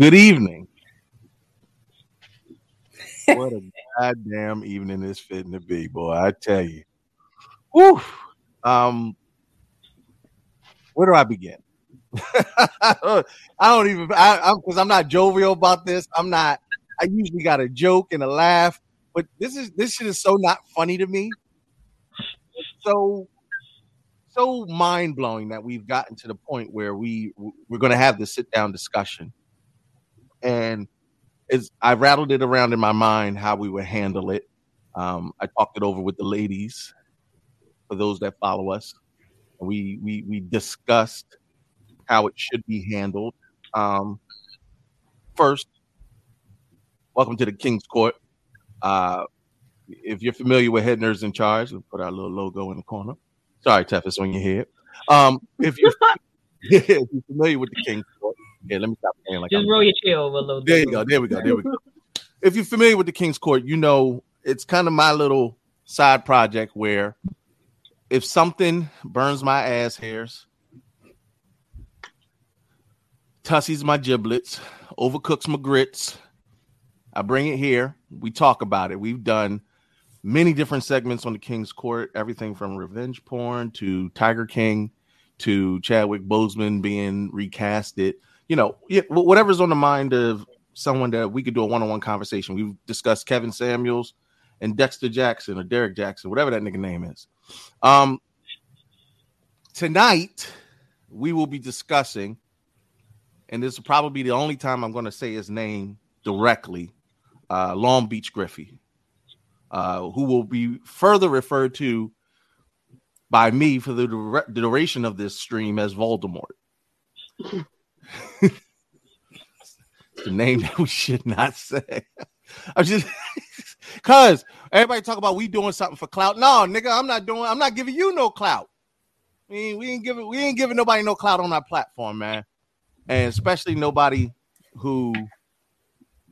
Good evening. What a goddamn evening it's fitting to be, boy. I tell you. Whew. Where do I begin? Because I'm not jovial about this. I usually got a joke and a laugh, but this shit is so not funny to me. It's so mind blowing that we've gotten to the point where we're going to have this sit down discussion, and I rattled it around in my mind how we would handle it. I talked it over with the ladies. For those that follow us, we discussed how it should be handled. First, welcome to the King's Court. If you're familiar with Head Nerds in Charge, we'll put our little logo in the corner. Sorry, Tef, it's on your head. If you're familiar with the King's Court, yeah, let me stop saying like. Just roll your chill a little. There you go. There we go. If you're familiar with the King's Court, you know it's kind of my little side project where if something burns my ass hairs, tussies my giblets, overcooks my grits, I bring it here. We talk about it. We've done many different segments on the King's Court, everything from revenge porn to Tiger King to Chadwick Boseman being recasted. You know, whatever's on the mind of someone that we could do a one-on-one conversation. We've discussed Kevin Samuels and Dexter Jackson or Derek Jackson, whatever that nigga name is. Tonight, we will be discussing, and this will probably be the only time I'm going to say his name directly, Long Beach Griffey, who will be further referred to by me for the duration of this stream as Voldemort. It's the name that we should not say. I'm just... Cause everybody talk about we doing something for clout. No, nigga, I'm not giving you no clout. I mean, we ain't giving nobody no clout on our platform, man. And especially nobody who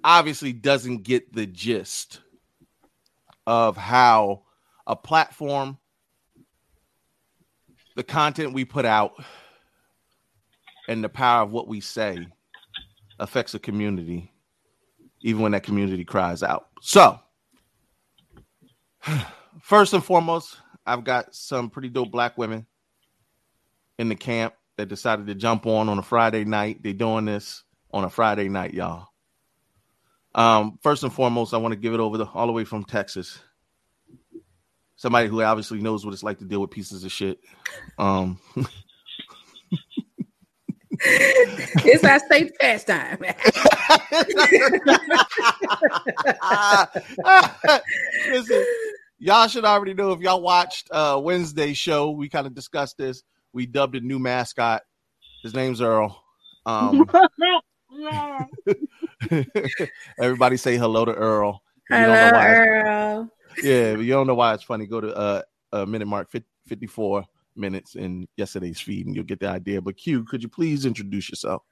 obviously doesn't get the gist of how a platform, the content we put out, and the power of what we say affects a community, even when that community cries out. So first and foremost, I've got some pretty dope black women in the camp that decided to jump on a Friday night. They're doing this on a Friday night, y'all. First and foremost, I want to give it over all the way from Texas. Somebody who obviously knows what it's like to deal with pieces of shit. It's our state pastime. Listen, y'all should already know if y'all watched Wednesday's show. We kind of discussed this. We dubbed a new mascot. His name's Earl. Everybody say hello to Earl. Hello, Earl. Yeah, if you don't know why it's funny, go to a minute mark 54 minutes in yesterday's feed and you'll get the idea. But Q, could you please introduce yourself?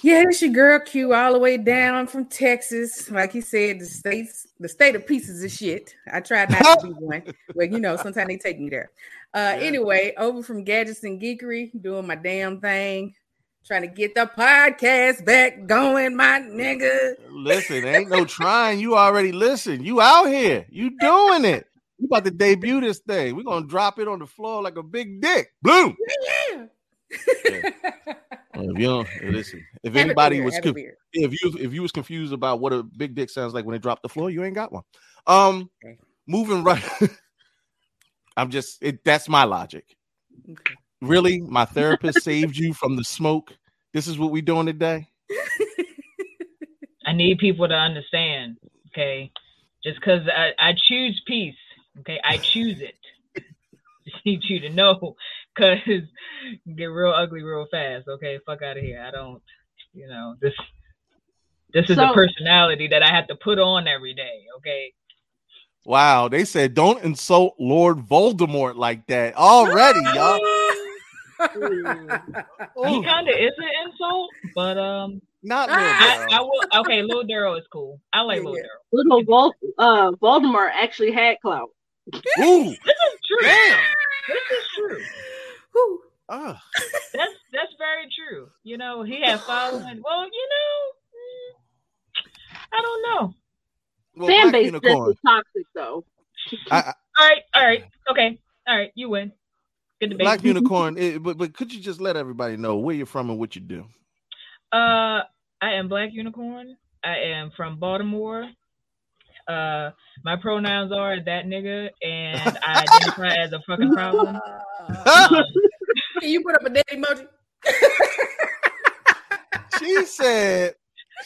Yeah, it's your girl Q, all the way down from Texas. Like he said, the state of pieces of shit. I tried not to be one, but sometimes they take me there. Anyway, over from Gadgets and Geekery, doing my damn thing, trying to get the podcast back going, my nigga. Listen, ain't no trying. You already listen. You out here. You doing it. You about to debut this thing. We're gonna drop it on the floor like a big dick. Boom. Yeah. Yeah. If you was confused about what a big dick sounds like when it dropped the floor, you ain't got one. Okay. Moving right, that's my logic. Okay. Really, my therapist saved you from the smoke. This is what we doing today. I need people to understand. Okay, just because I choose peace. Okay, I choose it. Just need you to know. Cause get real ugly real fast. Okay, fuck out of here. I don't, this is a personality that I have to put on every day. Okay. Wow, they said don't insult Lord Voldemort like that already, y'all. He kind of is an insult, but not Lil Durrell. I will. Okay, Lil Durrell is cool. I like Lil Durrell. Voldemort actually had clout. Ooh, this is true. Damn. This is true. That's very true. He had following. Well, I don't know. Well, fan base is toxic, though. All right, you win. Good debate. Black Unicorn, but could you just let everybody know where you're from and what you do? I am Black Unicorn. I am from Baltimore. My pronouns are that nigga, and I identify as a fucking problem. You put up a dead emoji.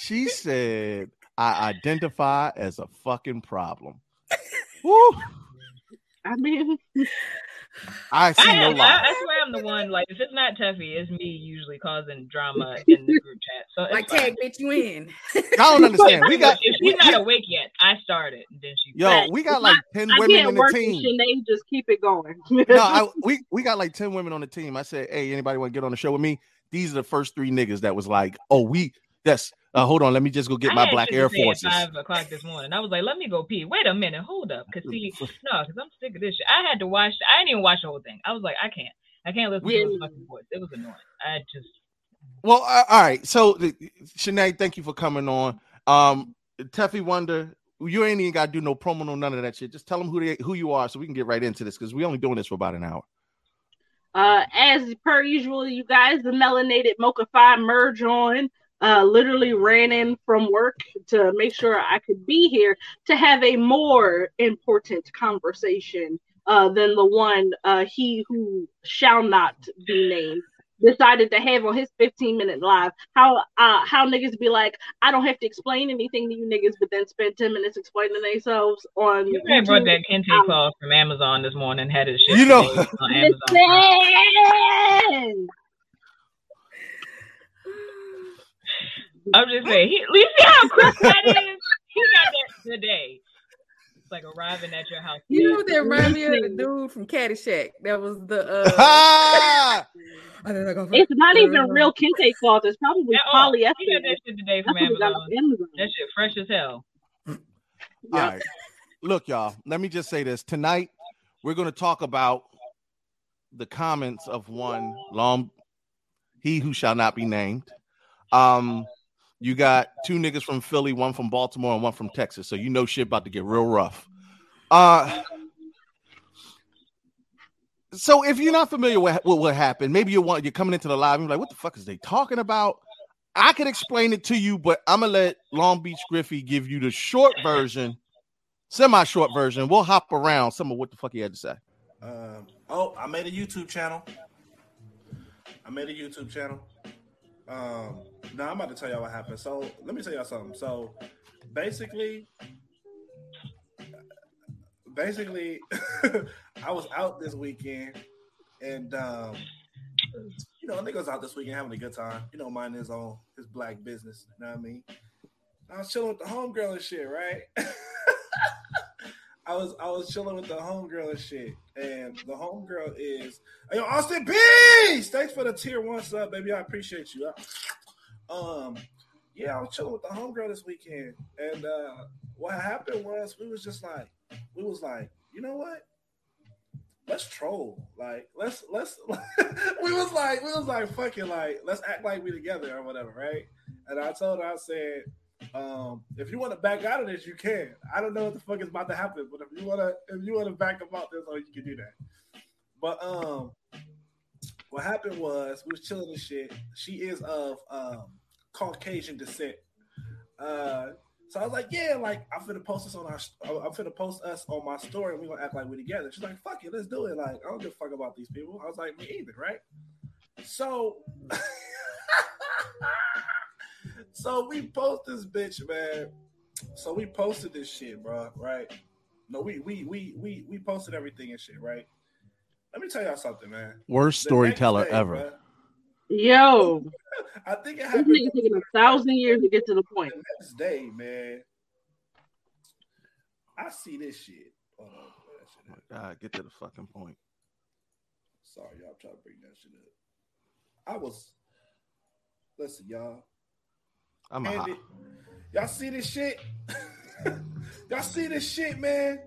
She said, I identify as a fucking problem. Woo. I mean, I swear I'm the one. Like, if it's not Tuffy, it's me usually causing drama in the group chat. So like, tag bitch, you in. I don't understand. If she's not awake yet, I started. Then she. We got like 10 women on the team. They just keep it going. We got like 10 women on the team. I said, hey, anybody want to get on the show with me? These are the first 3 niggas that was like, oh, that's. Hold on, let me just go get my Black Air Forces. 5:00 this morning, I was like, let me go pee. Wait a minute, hold up, because I'm sick of this shit. I had to watch. I didn't even watch the whole thing. I was like, I can't listen to this fucking voice. It was annoying. All right. So, Sinead, thank you for coming on. Teffy Wonder, you ain't even got to do no promo, no none of that shit. Just tell them who you are, so we can get right into this because we only doing this for about an hour. As per usual, you guys, the Melanated Mocha 5 Merge On. Literally ran in from work to make sure I could be here to have a more important conversation than the one he who shall not be named decided to have on his 15-minute live. How niggas be like, I don't have to explain anything to you niggas, but then spend 10 minutes explaining themselves on. You brought that Kente call from Amazon this morning, had his shit on Amazon. I'm just saying, you see how quick that is? He got that today. It's like arriving at your house. You know what that reminds me of? The dude from Caddyshack. That was the... It's not even real kente cloth. It's probably polyester. He got that shit today from Amazon. That shit fresh as hell. All right. Look, y'all, let me just say this. Tonight, we're going to talk about the comments of he who shall not be named. You got 2 niggas from Philly, one from Baltimore, and one from Texas. So you know shit about to get real rough. So if you're not familiar with what happened, maybe you're coming into the live and you're like, what the fuck is they talking about? I can explain it to you, but I'm going to let Long Beach Griffey give you the short version, semi-short version. We'll hop around some of what the fuck he had to say. I made a YouTube channel. Now I'm about to tell y'all what happened. So let me tell y'all something. So basically, I was out this weekend, and niggas out this weekend having a good time. You know, minding his black business. You know what I mean? I was chilling with the homegirl and shit, right? I was chilling with the homegirl and shit, and the homegirl is Austin Peace. Thanks for the tier 1 sub, baby. I appreciate you. I was chilling with the homegirl this weekend, and what happened was we was like, you know what? Let's troll. Like let's we was like fucking like let's act like we together or whatever, right? And I told her, I said, if you want to back out of this, you can. I don't know what the fuck is about to happen, but if you want to back about this, you can do that. But what happened was we was chilling and shit. She is of Caucasian descent, so I was like, yeah, like I'm finna post us on my story, and we gonna act like we together. She's like, fuck it, let's do it. Like I don't give a fuck about these people. I was like, me either, right? So. So we post this bitch, man. So we posted this shit, bro. Right? No, we posted everything and shit, right? Let me tell y'all something, man. Worst storyteller ever. Bro, yo, I think it happened. It's taking 1,000 years to get to the point. The next day, man. I see this shit. Hold on, oh my God, get to the fucking point. Sorry, y'all. I'm trying to bring that shit up. Listen, y'all. Y'all see this shit? Y'all see this shit, man?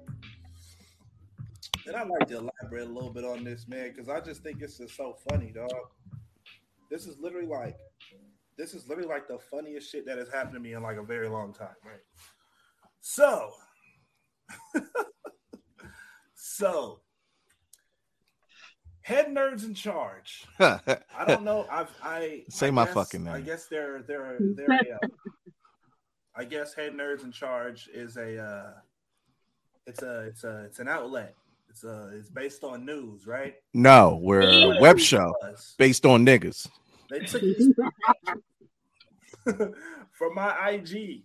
And I'd like to elaborate a little bit on this, man, because I just think it's just so funny, dog. This is literally like This is literally like the funniest shit that has happened to me in like a very long time, right? So, Head Nerds in Charge. I don't know. I guess my fucking name. I guess I guess Head Nerds in Charge is it's an outlet. It's based on news, right? No, we're a web show based on niggas. They took these from my IG.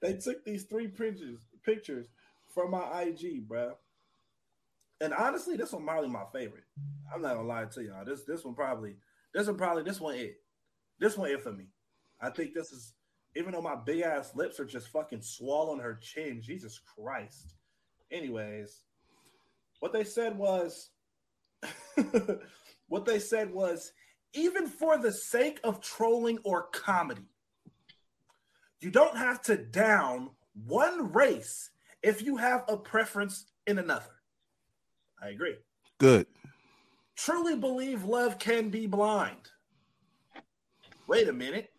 They took these three pictures from my IG, bro. And honestly, this one probably my favorite. I'm not gonna lie to y'all. This one it for me. I think this is, even though my big ass lips are just fucking swallowing her chin. Jesus Christ. Anyways, what they said was, even for the sake of trolling or comedy, you don't have to down one race if you have a preference in another. I agree. Good. Truly believe love can be blind. Wait a minute.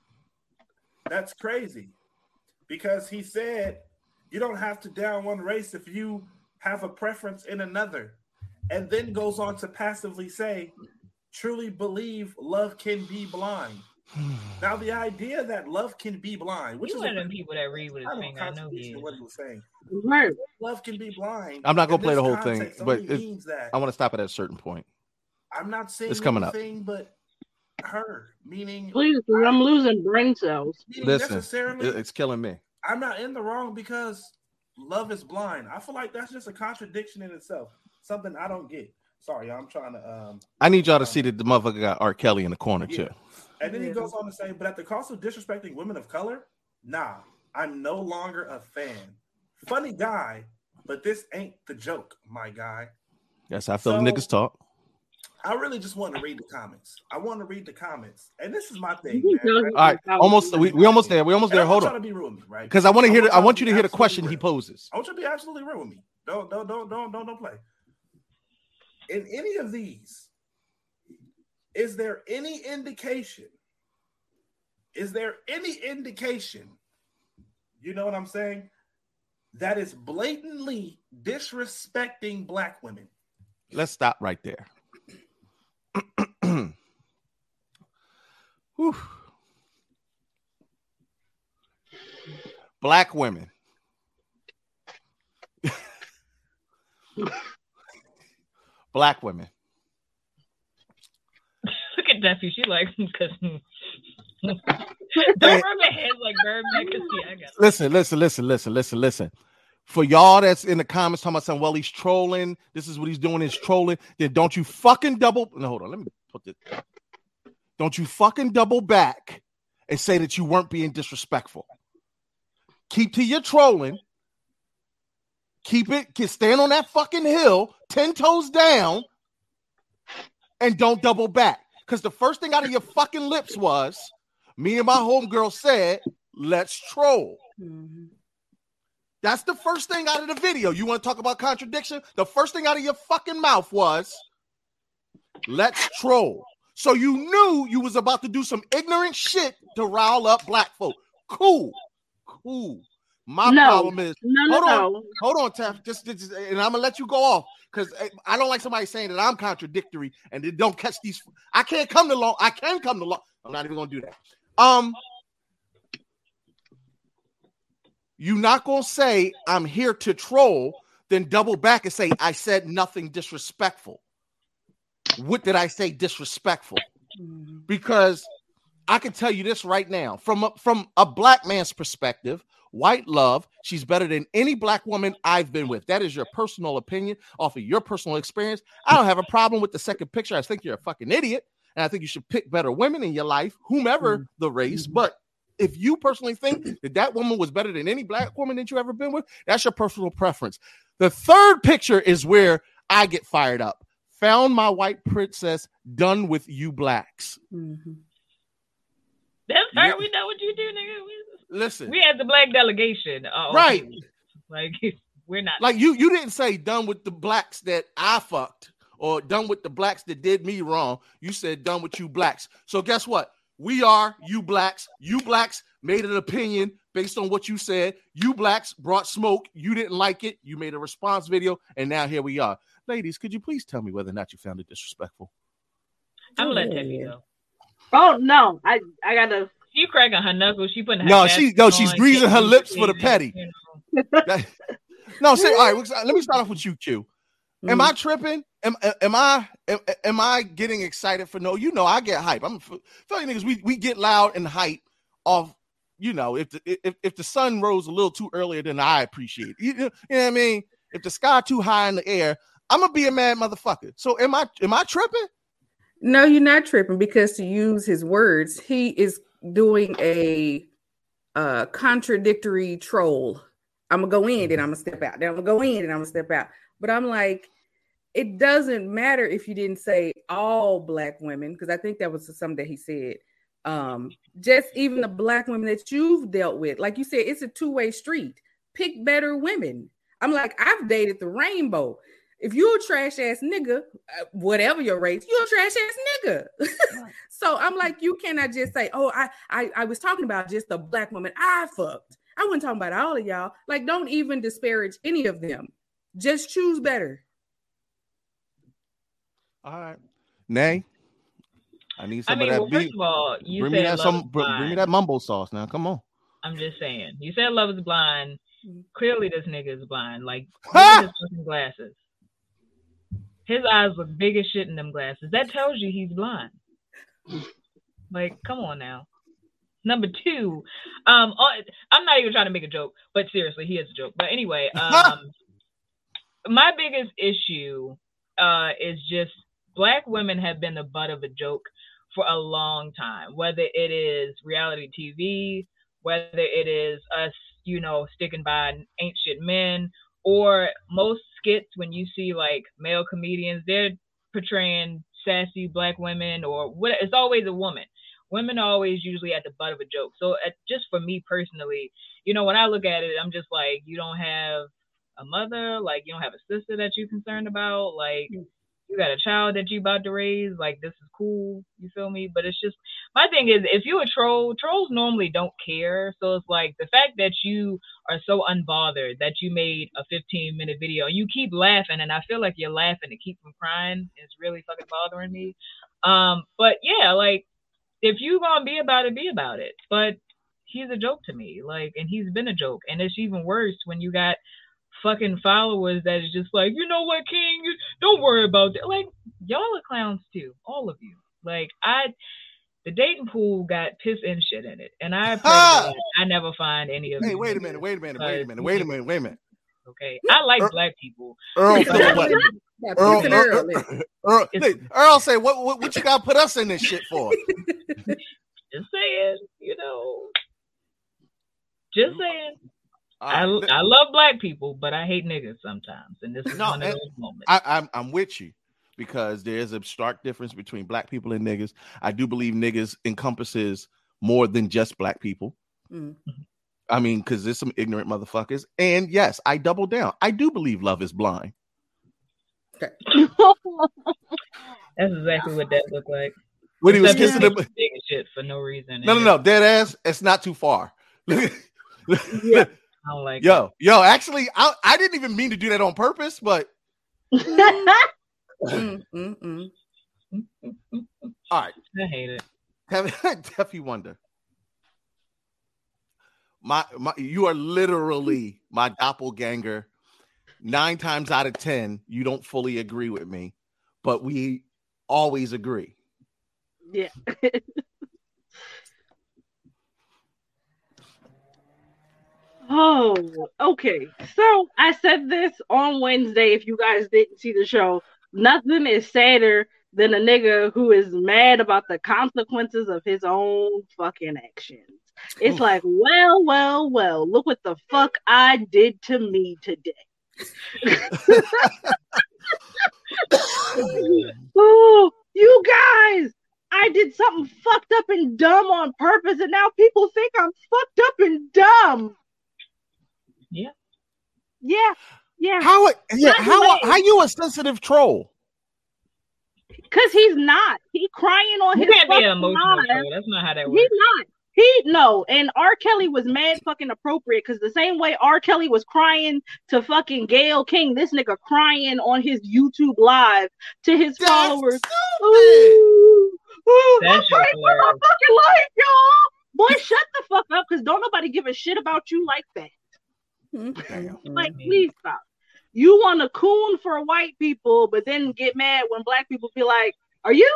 That's crazy. Because he said you don't have to down one race if you have a preference in another. And then goes on to passively say, truly believe love can be blind. Now, the idea that love can be blind, which you is one of the people that read with his finger, I know what he was saying. Right. Love can be blind. I'm not gonna play the whole thing, but I want to stop it at a certain point. I'm not saying it's coming anything up, but her meaning. Please, I'm losing brain cells. Listen, it's killing me. I'm not in the wrong because love is blind. I feel like that's just a contradiction in itself. Something I don't get. Sorry, I'm trying to. I need y'all to see that the motherfucker got R. Kelly in the corner too. And then he goes on to say, but at the cost of disrespecting women of color, nah, I'm no longer a fan. Funny guy, but this ain't the joke, my guy. Yes, I feel niggas talk. I really just want to read the comments. And this is my thing. Man. All right, almost. We almost there. Hold on. Be real with me, right? Because I want to hear. I want you to hear the question he poses. I want you to be absolutely real with me. Don't play. In any of these, is there any indication? You know what I'm saying? That is blatantly disrespecting black women. Let's stop right there. Whew. Black women. Black women. Look at Duffy. She likes him because don't rub her head like bird. Listen. For y'all that's in the comments talking about something, well, he's trolling. This is what he's doing is trolling. Then don't you fucking double. No, hold on. Let me put this. Don't you fucking double back and say that you weren't being disrespectful. Keep to your trolling. Keep it. Stand on that fucking hill, 10 toes down, and don't double back. Because the first thing out of your fucking lips was, me and my homegirl said, let's troll. Mm-hmm. That's the first thing out of the video. You want to talk about contradiction? The first thing out of your fucking mouth was, let's troll. So you knew you was about to do some ignorant shit to rile up black folk. Cool. My problem is, hold on, Taff. Just, and I'm going to let you go off. Because I don't like somebody saying that I'm contradictory and they don't catch these. I can come to law. I'm not even going to do that. You're not going to say I'm here to troll, then double back and say I said nothing disrespectful. What did I say disrespectful? Because I can tell you this right now. From a black man's perspective, white love, she's better than any black woman I've been with. That is your personal opinion off of your personal experience. I don't have a problem with the second picture. I think you're a fucking idiot. And I think you should pick better women in your life, whomever the race. But if you personally think that woman was better than any black woman that you ever been with, that's your personal preference. The third picture is where I get fired up. Found my white princess, done with you blacks. Mm-hmm. That's right. Yeah. We know what you do, nigga. Listen, we had the black delegation, right? Like we're not. Like you didn't say done with the blacks that I fucked or done with the blacks that did me wrong. You said done with you blacks. So guess what? We are you blacks. You blacks made an opinion based on what you said. You blacks brought smoke. You didn't like it. You made a response video, and now here we are. Ladies, could you please tell me whether or not you found it disrespectful? I'm gonna let Debbie go. Oh no, I gotta. She cracking her knuckles. She putting her she's greasing her lips for the petty. You know. No, say all right. Let me start off with you, Q. Am I tripping? Am I getting excited for no? You know, I get hype. I'm telling you niggas, we get loud and hype off. You know, if the sun rose a little too earlier than I appreciate, you know what I mean. If the sky too high in the air, I'm gonna be a mad motherfucker. So am I tripping? No, you're not tripping, because to use his words, he is doing a contradictory troll. I'm gonna go in and I'm gonna step out. Then I'm gonna go in and I'm gonna step out. But I'm like, it doesn't matter if you didn't say all black women, because I think that was something that he said. Just even the black women that you've dealt with, like you said, it's a two-way street. Pick better women. I'm like, I've dated the rainbow. If you're a trash ass nigga, whatever your race, you're a trash ass nigga. So I'm like, you cannot just say, oh, I was talking about just the black woman I fucked. I wasn't talking about all of y'all. Like, don't even disparage any of them. Just choose better. All right. Nay, I need some of that. Well, first of all, you bring said me that bring me that mumbo sauce now. Come on. I'm just saying. You said love is blind. Clearly, this nigga is blind. Like, look at his glasses. His eyes look big as shit in them glasses. That tells you he's blind. Like, come on now. Number two, I'm not even trying to make a joke, but seriously, he is a joke. But anyway, my biggest issue is just black women have been the butt of a joke for a long time, whether it is reality TV, whether it is us, you know, sticking by ancient men, or most skits when you see like male comedians, they're portraying sassy black women or what. It's always a woman. Women are always usually at the butt of a joke. So just for me personally, you know, when I look at it, I'm just like, you don't have a mother, like you don't have a sister that you're concerned about, like you got a child that you about to raise, like this is cool, you feel me? But it's just, my thing is, if you a troll, trolls normally don't care. So it's like the fact that you are so unbothered that you made a 15-minute video and you keep laughing, and I feel like you're laughing to keep from crying, is really fucking bothering me. But yeah, like, if you gonna be about it, be about it. But he's a joke to me, like, and he's been a joke. And it's even worse when you got fucking followers that is just like, you know what, King, don't worry about that. Like, y'all are clowns too, all of you. Like, the dating pool got piss and shit in it, and I I never find any of. Hey, wait a minute. Okay, I like black people. Earl say, what you gotta put us in this shit for? Just saying, you know. Just saying. I love black people, but I hate niggas sometimes, and this is one of those moments. I'm with you, because there's a stark difference between black people and niggas. I do believe niggas encompasses more than just black people. Mm-hmm. I mean, because there's some ignorant motherfuckers, and yes, I double down. I do believe love is blind. Okay. That's exactly what that looked like. When he was kissing the big shit for no reason. No, dead ass. It's not too far. Yeah. I don't like. Yo. Actually, I didn't even mean to do that on purpose, but. All right. I hate it. Deafy Wonder. You are literally my doppelganger. 9 times out of 10, you don't fully agree with me, but we always agree. Yeah. Okay. So I said this on Wednesday. If you guys didn't see the show, nothing is sadder than a nigga who is mad about the consequences of his own fucking actions. It's like, well, look what the fuck I did to me today. Oh, you guys, I did something fucked up and dumb on purpose, and now people think I'm fucked up and dumb. Yeah. How you a sensitive troll? Because he's not. He crying on his fucking emotional. That's not how that works. He's not. And R. Kelly was mad fucking appropriate, because the same way R. Kelly was crying to fucking Gayle King, this nigga crying on his YouTube live to his followers. Ooh, I'm praying for my fucking life, y'all. Boy, shut the fuck up, because don't nobody give a shit about you like that. Mm-hmm. Like, please stop. You want to coon for white people, but then get mad when black people be like, are you?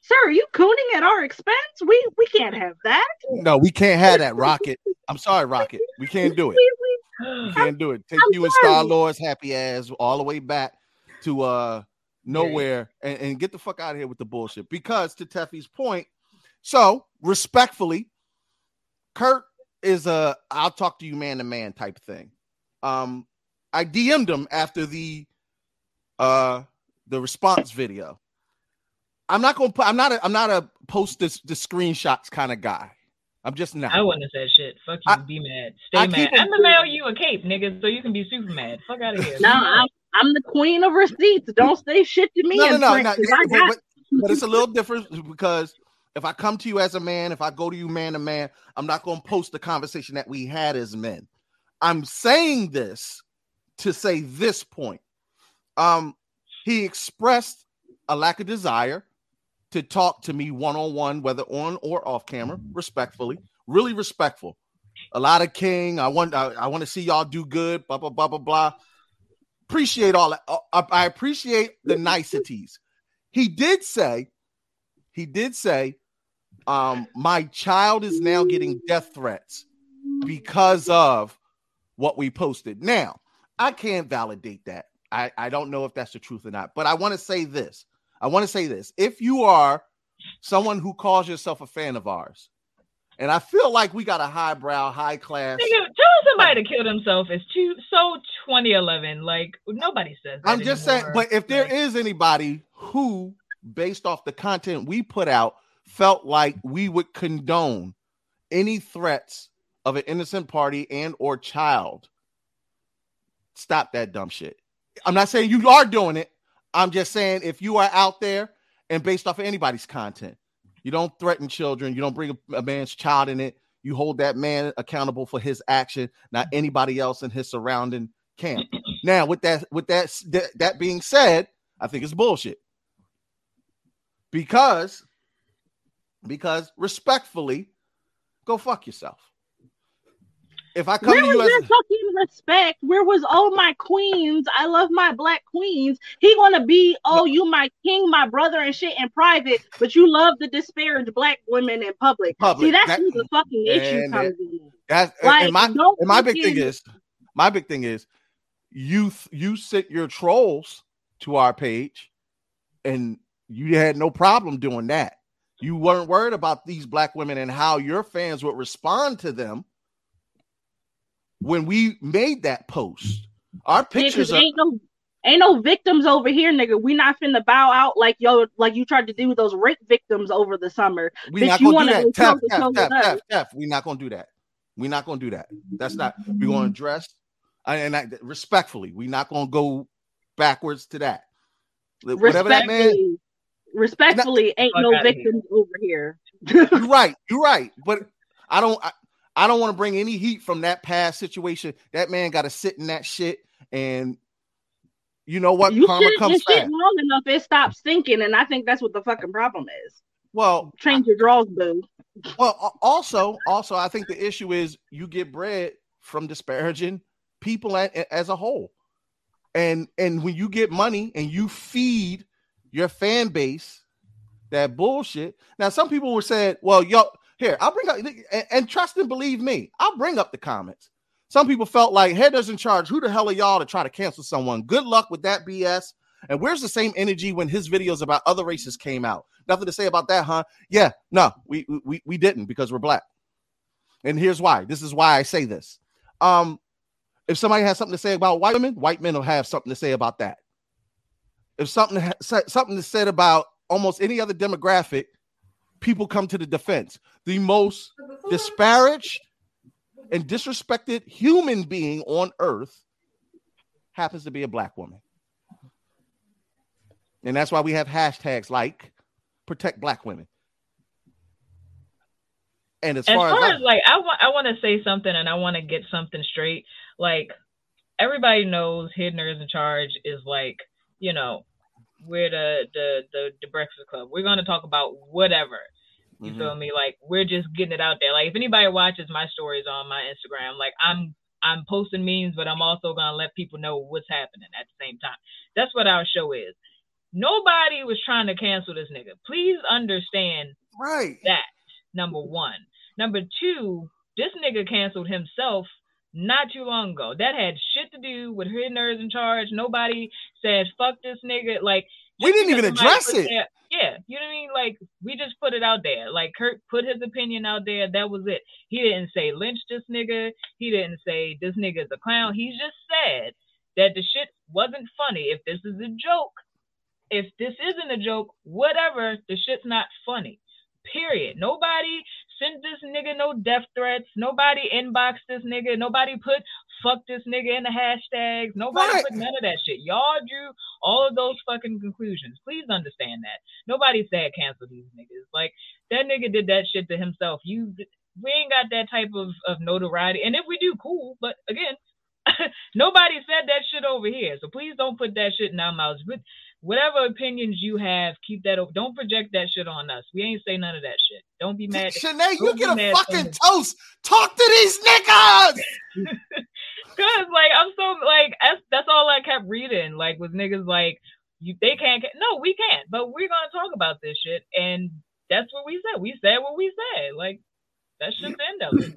Sir, are you cooning at our expense? We can't have that. No, we can't have that, Rocket. I'm sorry, Rocket. We can't do it. We can't do it. Take I'm you sorry. And Star-Lord's happy ass all the way back to nowhere and get the fuck out of here with the bullshit. Because to Teffy's point, so respectfully, Kurt is a I'll talk to you man to man type thing. I DM'd him after the response video. I'm not a post the screenshots kind of guy. I'm just not. I wouldn't have said shit. Fuck you. Be mad. Stay mad. I'm gonna mail you a cape, nigga, so you can be super mad. Fuck out of here. No, I'm the queen of receipts. Don't say shit to me. No. But it's a little different, because if I come to you as a man, if I go to you man to man, I'm not gonna post the conversation that we had as men. I'm saying this to say this point. He expressed a lack of desire to talk to me one-on-one, whether on or off camera, respectfully, really respectful. A lot of King. I want to see y'all do good, blah, blah, blah, blah, blah. Appreciate all that. I appreciate the niceties. He did say, my child is now getting death threats because of what we posted. Now, I can't validate that. I don't know if that's the truth or not, but I want to say this. If you are someone who calls yourself a fan of ours, and I feel like we got a highbrow, high class. Tell somebody to kill themselves is so 2011. Like, nobody says that. I'm just saying, but if there is anybody who, based off the content we put out, felt like we would condone any threats of an innocent party and or child, stop that dumb shit. I'm not saying you are doing it. I'm just saying, if you are out there and based off of anybody's content, you don't threaten children. You don't bring a man's child in it. You hold that man accountable for his action, not anybody else in his surrounding camp. Now, with that being said, I think it's bullshit. Because respectfully, go fuck yourself. If I come where to you was as fucking respect? Where was all my queens? I love my black queens. He gonna be, you my king, my brother and shit in private, but you love to disparage black women in public. See, that's the fucking issue comes in. That's like, my big thing is you sent your trolls to our page, and you had no problem doing that. You weren't worried about these black women and how your fans would respond to them. When we made that post, our pictures ain't no victims over here, nigga. We not finna bow out like you tried to do with those rape victims over the summer. We bitch, not gonna do that. Tef, we not gonna do that. We not gonna do that. That's not. We gonna address respectfully. We not gonna go backwards to that. Whatever that man. Respectfully, ain't no victims over here. You're right. But I don't want to bring any heat from that past situation. That man got to sit in that shit, and you know what? You karma comes back. Long enough, it stops sinking, and I think that's what the fucking problem is. Well, change your draws, boo. Well, also, I think the issue is you get bred from disparaging people as a whole, and when you get money and you feed your fan base that bullshit. Now, some people were saying, "Well, yo." Here, I'll bring up, and trust and believe me, I'll bring up the comments. Some people felt like, Head Nerds in Charge, who the hell are y'all to try to cancel someone? Good luck with that BS. And where's the same energy when his videos about other races came out? Nothing to say about that, huh? Yeah, no, we didn't, because we're black. And here's why. This is why I say this. If somebody has something to say about white women, white men will have something to say about that. If something is said about almost any other demographic, people come to the defense. The most disparaged and disrespected human being on earth happens to be a black woman. And that's why we have hashtags like Protect Black Women. And as far as like, I want to say something, and I want to get something straight. Like, everybody knows Head Nerds in Charge is like, you know, we're the Breakfast Club. We're going to talk about whatever. You feel me? Like, we're just getting it out there. Like, if anybody watches my stories on my Instagram, like, I'm posting memes, but I'm also going to let people know what's happening at the same time. That's what our show is. Nobody was trying to cancel this nigga. Please understand that, number one. Number two, this nigga canceled himself not too long ago. That had shit to do with Head Nerds in Charge. Nobody said, fuck this nigga. Like, we didn't even address it. Yeah, you know what I mean? Like, we just put it out there. Like, Kurt put his opinion out there. That was it. He didn't say lynch this nigga. He didn't say this nigga's a clown. He just said that the shit wasn't funny. If this is a joke, if this isn't a joke, whatever, the shit's not funny. Period. Nobody sent this nigga no death threats. Nobody inboxed this nigga. Nobody put fuck this nigga in the hashtags. Nobody put none of that shit. Y'all drew all of those fucking conclusions. Please understand that. Nobody said cancel these niggas. Like, that nigga did that shit to himself. We ain't got that type of notoriety. And if we do, cool. But again, nobody said that shit over here. So please don't put that shit in our mouths. But whatever opinions you have, keep that over. Don't project that shit on us. We ain't say none of that shit. Don't be mad. Shanae, you get a fucking toast. Talk to these niggas. Cause like, I'm so like, that's all I kept reading. Like, was niggas like, they can't. No, we can't. But we're gonna talk about this shit, and that's what we said. We said what we said. Like, that's just the end of it.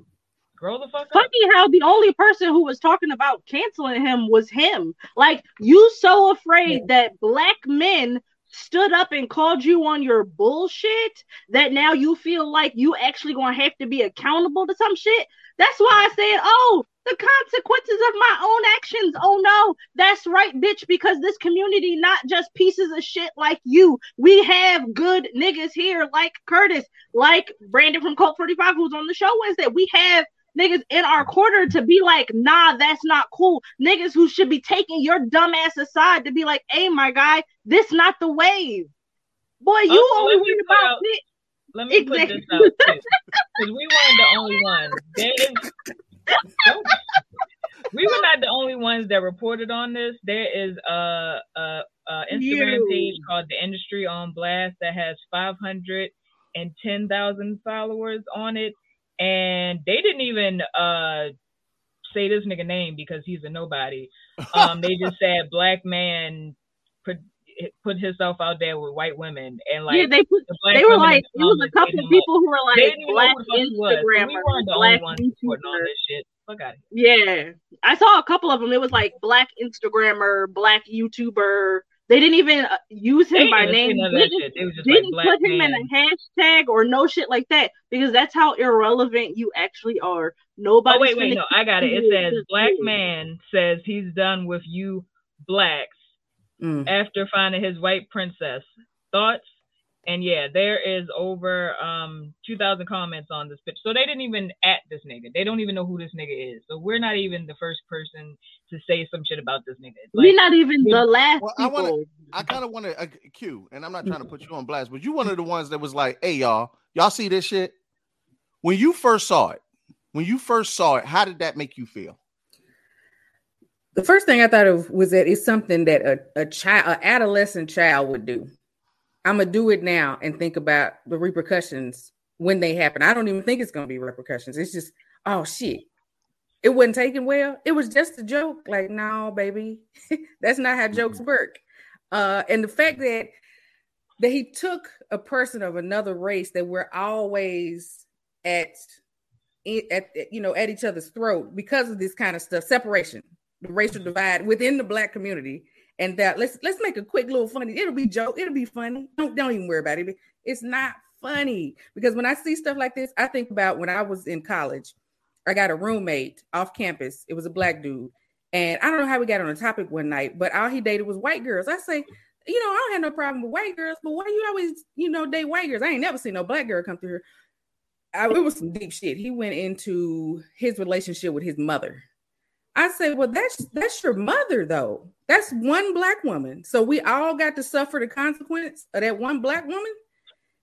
Grow the fuck up. Funny how the only person who was talking about canceling him was him. Like, you so afraid that black men stood up and called you on your bullshit that now you feel like you actually gonna have to be accountable to some shit. That's why I said, oh, the consequences of my own actions. Oh no, that's right, bitch, because this community not just pieces of shit like you. We have good niggas here like Curtis, like Brandon from Cult 45 who's on the show Wednesday. We have niggas in our corner to be like, nah, that's not cool. Niggas who should be taking your dumb ass aside to be like, hey, my guy, this not the wave. Boy, you only worried about it. Let me put this out, too. Because we weren't the only ones. We were not the only ones that reported on this. There is a Instagram page called The Industry on Blast that has 510,000 followers on it. And they didn't even say this nigga name because he's a nobody. They just said black man put himself out there with white women, and like they were like, it was a couple of people who were like black Instagrammers, black YouTubers. Fuck out of here. Yeah, I saw a couple of them. It was like black Instagrammer, black YouTuber. They didn't even use him by name. Didn't put him in a hashtag or no shit like that, because that's how irrelevant you actually are. Nobody. Oh, wait, no, I got it. It says black man says he's done with you blacks after finding his white princess. Thoughts? And yeah, there is over 2,000 comments on this picture. So they didn't even at this nigga. They don't even know who this nigga is. So we're not even the first person to say some shit about this nigga. Like, we're not even the last people. I kind of want to, Q, and I'm not trying to put you on blast, but you one of the ones that was like, hey, y'all see this shit? When you first saw it, how did that make you feel? The first thing I thought of was that it's something that an adolescent child would do. I'm going to do it now and think about the repercussions when they happen. I don't even think it's going to be repercussions. It's just, oh, shit. It wasn't taken well. It was just a joke. Like, no, baby, that's not how jokes work. And the fact that he took a person of another race that we're always at each other's throat because of this kind of stuff, separation, the racial divide within the black community. And that let's make a quick little funny. It'll be joke. It'll be funny. Don't even worry about it. It's not funny, because when I see stuff like this, I think about when I was in college. I got a roommate off campus. It was a black dude, and I don't know how we got on a topic one night, but all he dated was white girls. I say, I don't have no problem with white girls, but why do you always, date white girls? I ain't never seen no black girl come through here. It was some deep shit. He went into his relationship with his mother. I say, well, that's your mother, though. That's one black woman. So we all got to suffer the consequence of that one black woman.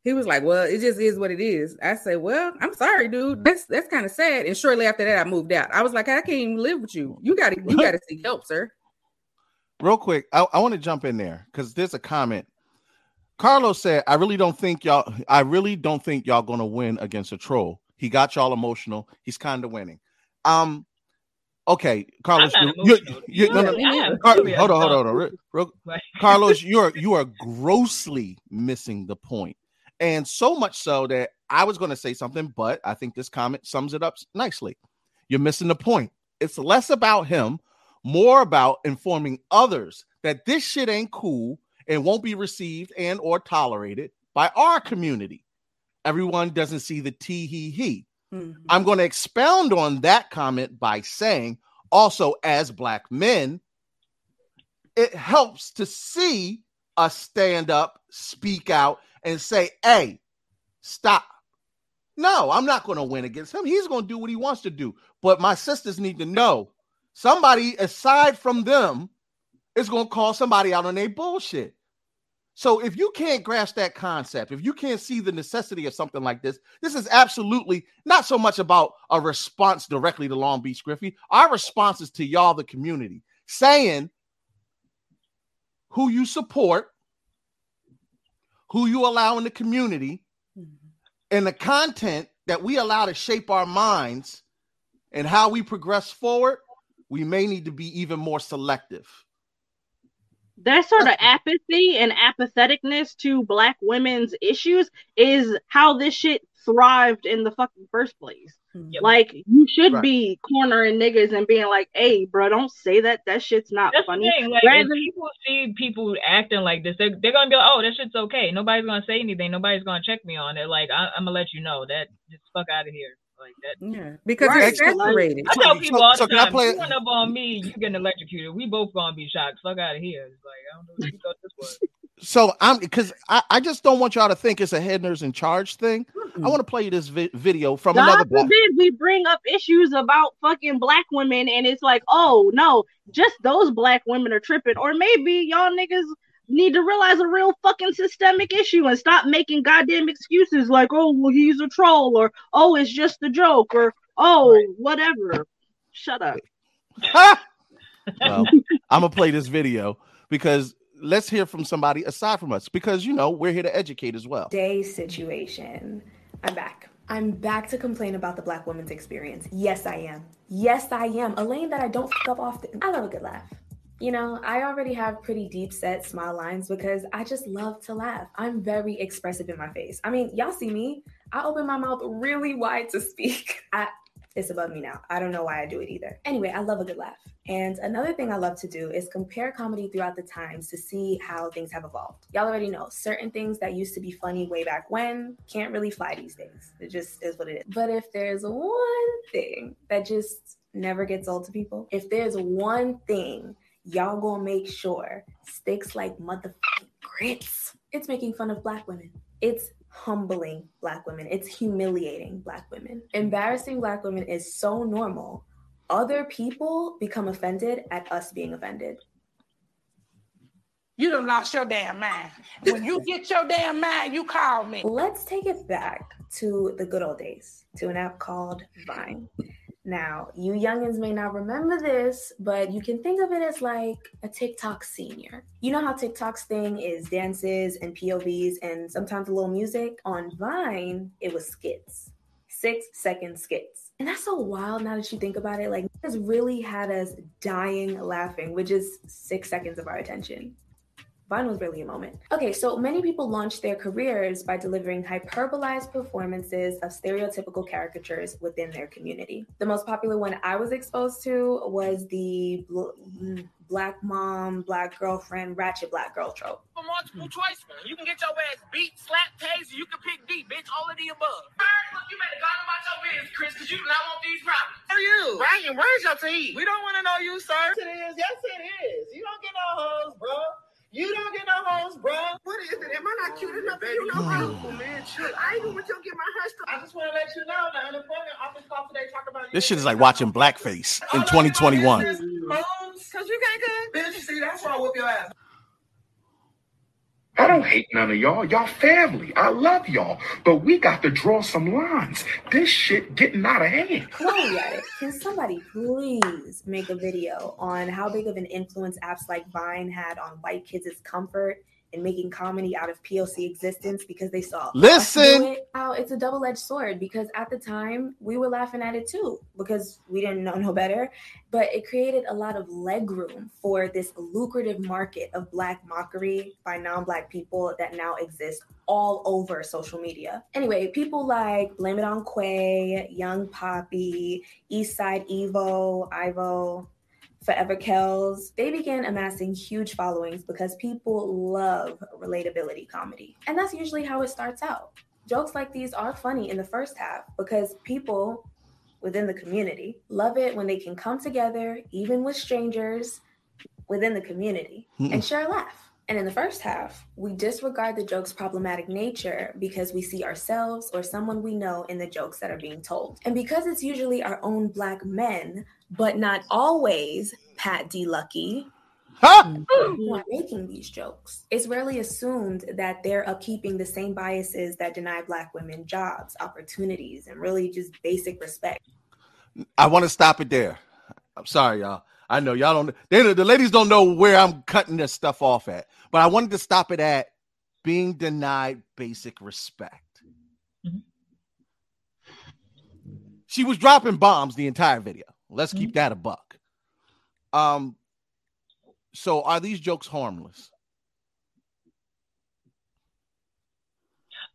He was like, well, it just is what it is. I say, well, I'm sorry, dude. That's kind of sad. And shortly after that, I moved out. I was like, I can't even live with you. You got to seek help, sir. Real quick, I want to jump in there because there's a comment. Carlos said, I really don't think y'all going to win against a troll. He got y'all emotional. He's kind of winning. Okay, Carlos, hold on. Carlos, you are grossly missing the point. And so much so that I was going to say something, but I think this comment sums it up nicely. You're missing the point. It's less about him, more about informing others that this shit ain't cool and won't be received and or tolerated by our community. Everyone doesn't see the tee he. Mm-hmm. I'm going to expound on that comment by saying also as black men, it helps to see us stand up, speak out and say, hey, stop. No, I'm not going to win against him. He's going to do what he wants to do. But my sisters need to know somebody aside from them is going to call somebody out on their bullshit. So if you can't grasp that concept, if you can't see the necessity of something like this, this is absolutely not so much about a response directly to Long Beach Griffey. Our response is to y'all, the community, saying who you support, who you allow in the community, and the content that we allow to shape our minds and how we progress forward, we may need to be even more selective. That sort of apathy and apatheticness to black women's issues is how this shit thrived in the fucking first place. Yep. Like, you should be cornering niggas and being like, hey, bro, don't say that. That shit's not funny. Like, if people see people acting like this, they're going to be like, oh, that shit's okay. Nobody's going to say anything. Nobody's going to check me on it. Like, I'm going to let you know that just fuck out of here. Like that, yeah, because it's saturated. I tell people all the time, you run up on me, you getting electrocuted. We both gonna be shocked. Fuck out of here. It's like, I don't know what you thought this was. So I just don't want y'all to think it's a Head Nerds in Charge thing. Mm-hmm. I want to play you this video from another black. We bring up issues about fucking black women, and it's like, oh no, just those black women are tripping, or maybe y'all niggas need to realize a real fucking systemic issue and stop making goddamn excuses like, oh, well, he's a troll, or, oh, it's just a joke, or, oh, whatever. Shut up. Well, I'm going to play this video because let's hear from somebody aside from us because, you know, we're here to educate as well. Day situation. I'm back to complain about the black woman's experience. Yes, I am. Yes, I am. A lane that I don't fuck up often. I love a good laugh. You know, I already have pretty deep set smile lines because I just love to laugh. I'm very expressive in my face. I mean, y'all see me. I open my mouth really wide to speak. It's above me now. I don't know why I do it either. Anyway, I love a good laugh. And another thing I love to do is compare comedy throughout the times to see how things have evolved. Y'all already know certain things that used to be funny way back when can't really fly these days. It just is what it is. But if there's one thing that just never gets old to people, if there's one thing y'all gonna make sure sticks like motherfucking grits. It's making fun of black women. It's humbling black women. It's humiliating black women. Embarrassing black women is so normal. Other people become offended at us being offended. You done lost your damn mind. When you get your damn mind, you call me. Let's take it back to the good old days, to an app called Vine. Now, you youngins may not remember this, but you can think of it as like a TikTok senior. You know how TikTok's thing is dances and POVs and sometimes a little music? On Vine, it was skits. 6-second skits. And that's so wild now that you think about it. Like, this really had us dying laughing with just 6 seconds of our attention. Vine was really a moment. Okay, so many people launched their careers by delivering hyperbolized performances of stereotypical caricatures within their community. The most popular one I was exposed to was the black mom, black girlfriend, ratchet black girl trope. Multiple choice, you can get your ass beat, slap, taser, you can pick D, bitch, all of the above. Alright, look, you better go on about your business, Chris, because you do not want these problems. How are you? Ryan, where's your teeth? We don't want to know you, sir. Yes, it is. You don't get no hugs, bro. You don't get no hoes, bro. What is it? Am I not cute enough for you? No, beautiful, man. Chill. I even want you to get my hair stuff. I just want to let you know the unemployment office called today talking about you. This shit is like watching blackface in 2021. Because you can't get. Bitch, see, that's why I whoop your ass. I don't hate none of y'all. Y'all family. I love y'all. But we got to draw some lines. This shit getting out of hand. Can somebody please make a video on how big of an influence apps like Vine had on white kids' comfort and making comedy out of POC existence because they saw. Listen. Oh, it's a double-edged sword because at the time, we were laughing at it too because we didn't know no better. But it created a lot of legroom for this lucrative market of Black mockery by non-Black people that now exists all over social media. Anyway, people like Blame It On Quay, Young Poppy, Eastside Evo, Forever Kells, they began amassing huge followings because people love relatability comedy. And that's usually how it starts out. Jokes like these are funny in the first half because people within the community love it when they can come together, even with strangers within the community, and share a laugh. And in the first half, we disregard the joke's problematic nature because we see ourselves or someone we know in the jokes that are being told. And because it's usually our own Black men, but not always Pat D. Lucky, who are making these jokes. It's rarely assumed that they're upkeeping the same biases that deny Black women jobs, opportunities, and really just basic respect. I want to stop it there. I'm sorry, y'all. I know y'all don't, the ladies don't know where I'm cutting this stuff off at, but I wanted to stop it at being denied basic respect. Mm-hmm. She was dropping bombs the entire video. Let's keep that a buck. So are these jokes harmless?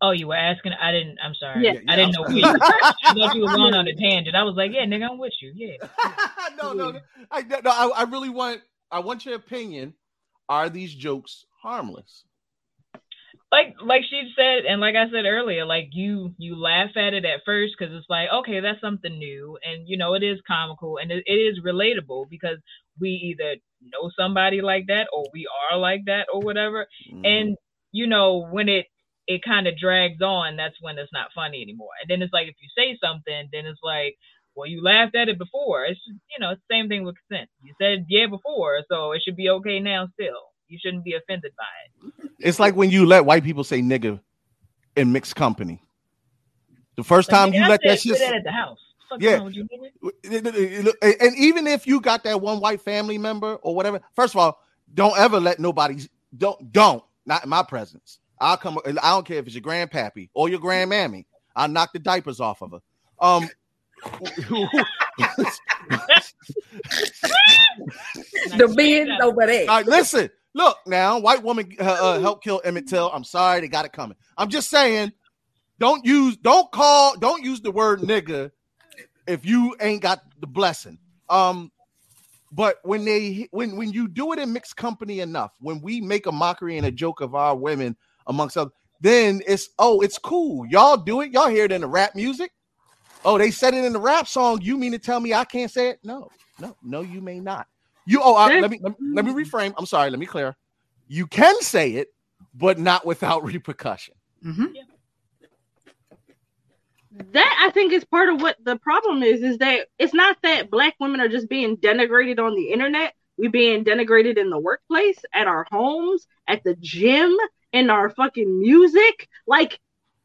Oh, you were asking? I didn't. I'm sorry. Yeah. I didn't know. I thought you were going on a tangent. I was like, yeah, nigga, I'm with you. Yeah. I really want. I want your opinion. Are these jokes harmless? Like she said, and like I said earlier, like you laugh at it at first because it's like, okay, that's something new, and you know it is comical and it is relatable because we either know somebody like that or we are like that or whatever, and you know when it kind of drags on, that's when it's not funny anymore. And then it's like, if you say something, then it's like, well, you laughed at it before. It's just, you know, same thing with consent. You said yeah before, so it should be okay now still. You shouldn't be offended by it. It's like when you let white people say nigga in mixed company. The first time you let that shit... Put that at the house. Yeah. And even if you got that one white family member or whatever, first of all, don't ever let nobody... Don't. Not in my presence. I'll come. I don't care if it's your grandpappy or your grandmammy. I'll knock the diapers off of her. The bins over there. All right, listen. Look now, white woman helped kill Emmett Till. I'm sorry, they got it coming. I'm just saying, don't use the word nigga if you ain't got the blessing. But when when you do it in mixed company enough, when we make a mockery and a joke of our women amongst others, then it's cool. Y'all do it. Y'all hear it in the rap music. Oh, they said it in the rap song. You mean to tell me I can't say it? No, you may not. Let me reframe. I'm sorry. Let me clear. You can say it, but not without repercussion. Mm-hmm. Yeah. That I think is part of what the problem is that it's not that Black women are just being denigrated on the internet. We're being denigrated in the workplace, at our homes, at the gym, in our fucking music. Like,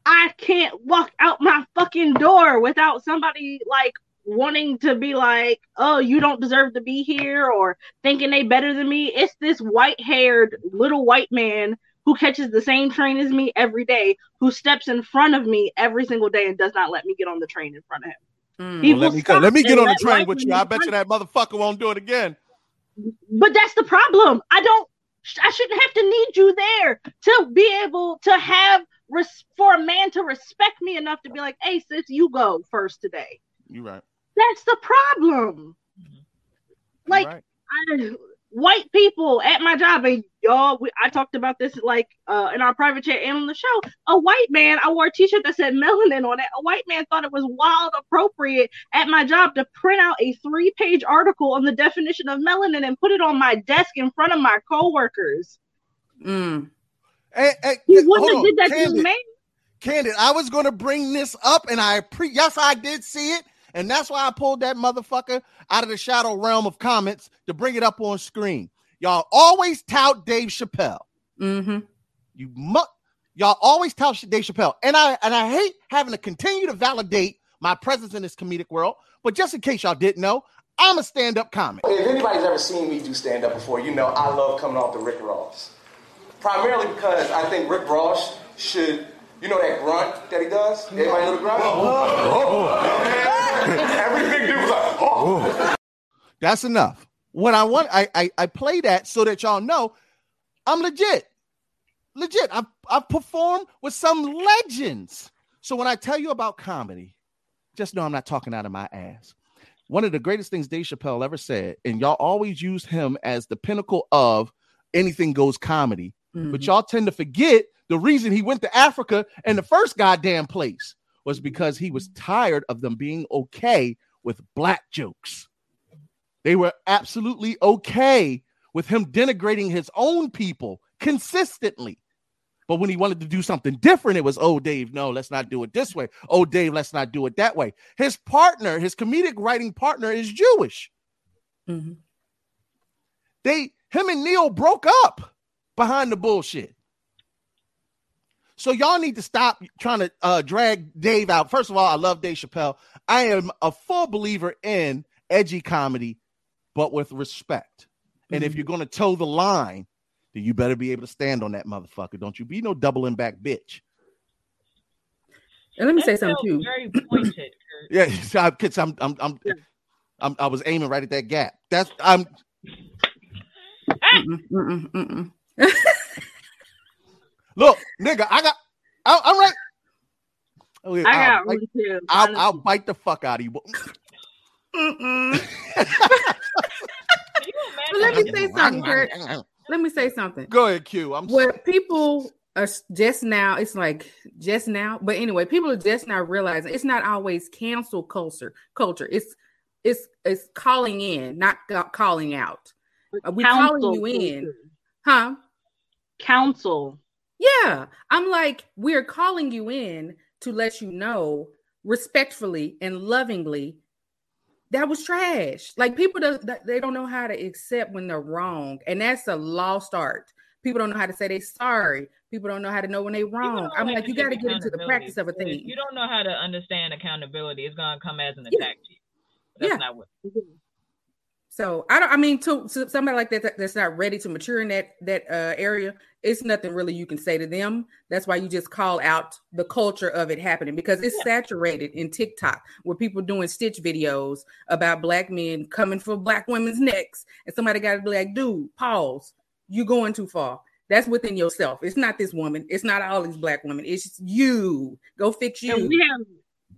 I can't walk out my fucking door without somebody like wanting to be like, oh, you don't deserve to be here, or thinking they better than me. It's this white-haired little white man who catches the same train as me every day, who steps in front of me every single day and does not let me get on the train in front of him. Let me get on the train with you. I bet you that motherfucker won't do it again. But that's the problem. I shouldn't have to need you there to be able to have, for a man to respect me enough to be like, hey, sis, you go first today. You're right. That's the problem. Like, right. White people at my job, and y'all, I talked about this like in our private chat and on the show. A white man, I wore a t-shirt that said melanin on it. A white man thought it was wild appropriate at my job to print out a 3-page article on the definition of melanin and put it on my desk in front of my coworkers. Mm. He wouldn't have did that to his man. Candid, I was going to bring this up, and I did see it, and that's why I pulled that motherfucker out of the shadow realm of comments to bring it up on screen. Y'all always tout Dave Chappelle. Mm-hmm. Y'all always tout Dave Chappelle, and I hate having to continue to validate my presence in this comedic world, but just in case y'all didn't know, I'm a stand-up comic. If anybody's ever seen me do stand-up before, you know I love coming off the Rick Ross, primarily because I think Rick Ross should. You know that grunt that he does? Everybody know the grunt? Every big dude was like, oh. That's enough. What I want, I play that so that y'all know I'm legit. Legit. I perform with some legends. So when I tell you about comedy, just know I'm not talking out of my ass. One of the greatest things Dave Chappelle ever said, and y'all always use him as the pinnacle of anything goes comedy, mm-hmm. but y'all tend to forget the reason he went to Africa in the first goddamn place was because he was tired of them being okay with black jokes. They were absolutely okay with him denigrating his own people consistently. But when he wanted to do something different, it was, oh, Dave, no, let's not do it this way. Oh, Dave, let's not do it that way. His partner, his comedic writing partner is Jewish. Mm-hmm. Him and Neil broke up behind the bullshit. So y'all need to stop trying to drag Dave out. First of all, I love Dave Chappelle. I am a full believer in edgy comedy, but with respect. Mm-hmm. And if you're going to toe the line, then you better be able to stand on that motherfucker. Don't you be no doubling back bitch. And let me say something too. Very pointed. Yeah, I was aiming right at that gap. Look, nigga, I'm right. I'll bite the fuck out of you. Let me say something. Go ahead, Q. People are just now, it's like just now. But anyway, people are just now realizing it's not always cancel culture. It's calling in, not calling out. We're calling you in. Huh? Counsel. Yeah, I'm like, we're calling you in to let you know respectfully and lovingly that was trash. Like people, they don't know how to accept when they're wrong. And that's a lost art. People don't know how to say they're sorry. People don't know how to know when they're wrong. I'm like, you got to get into the practice of a thing. If you don't know how to understand accountability, it's going to come as an attack to you. That's not what. So to somebody like that that's not ready to mature in that area, it's nothing really you can say to them. That's why you just call out the culture of it happening because it's saturated in TikTok where people doing stitch videos about black men coming for black women's necks, and somebody got to be like, dude, pause. You're going too far. That's within yourself. It's not this woman. It's not all these black women. It's just you. Go fix you. And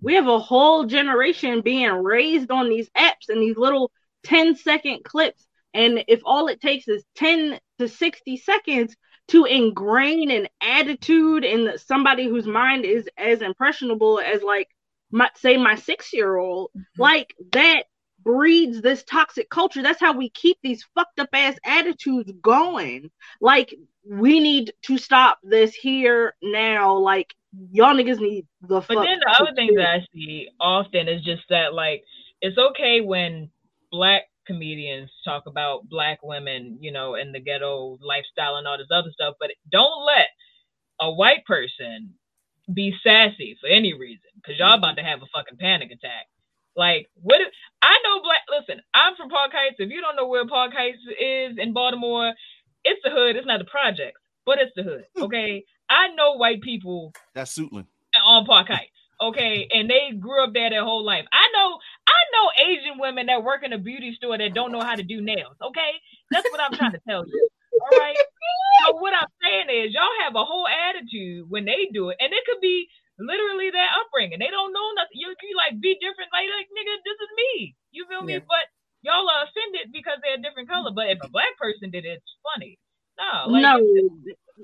we have a whole generation being raised on these apps and these little 10-second clips, and if all it takes is 10 to 60 seconds to ingrain an attitude in somebody whose mind is as impressionable as my 6-year-old, mm-hmm. like that breeds this toxic culture. That's how we keep these fucked up ass attitudes going. Like, we need to stop this here now. Like, y'all niggas need the fuck. But then the other thing that I see often is just that, like, it's okay when black comedians talk about black women, you know, and the ghetto lifestyle and all this other stuff, but don't let a white person be sassy for any reason, because y'all about to have a fucking panic attack. Like, what if I know black? Listen, I'm from Park Heights. If you don't know where Park Heights is in Baltimore, it's the hood. It's not the projects, but it's the hood. Okay, I know white people. That's Suitland on Park Heights. Okay, and they grew up there their whole life. I know Asian women that work in a beauty store that don't know how to do nails, okay? That's what I'm trying to tell you, all right? So what I'm saying is y'all have a whole attitude when they do it, and it could be literally their upbringing. They don't know nothing. You like, be different. Like, nigga, this is me. You feel me? But y'all are offended because they're a different color. But if a black person did it, it's funny. No, like,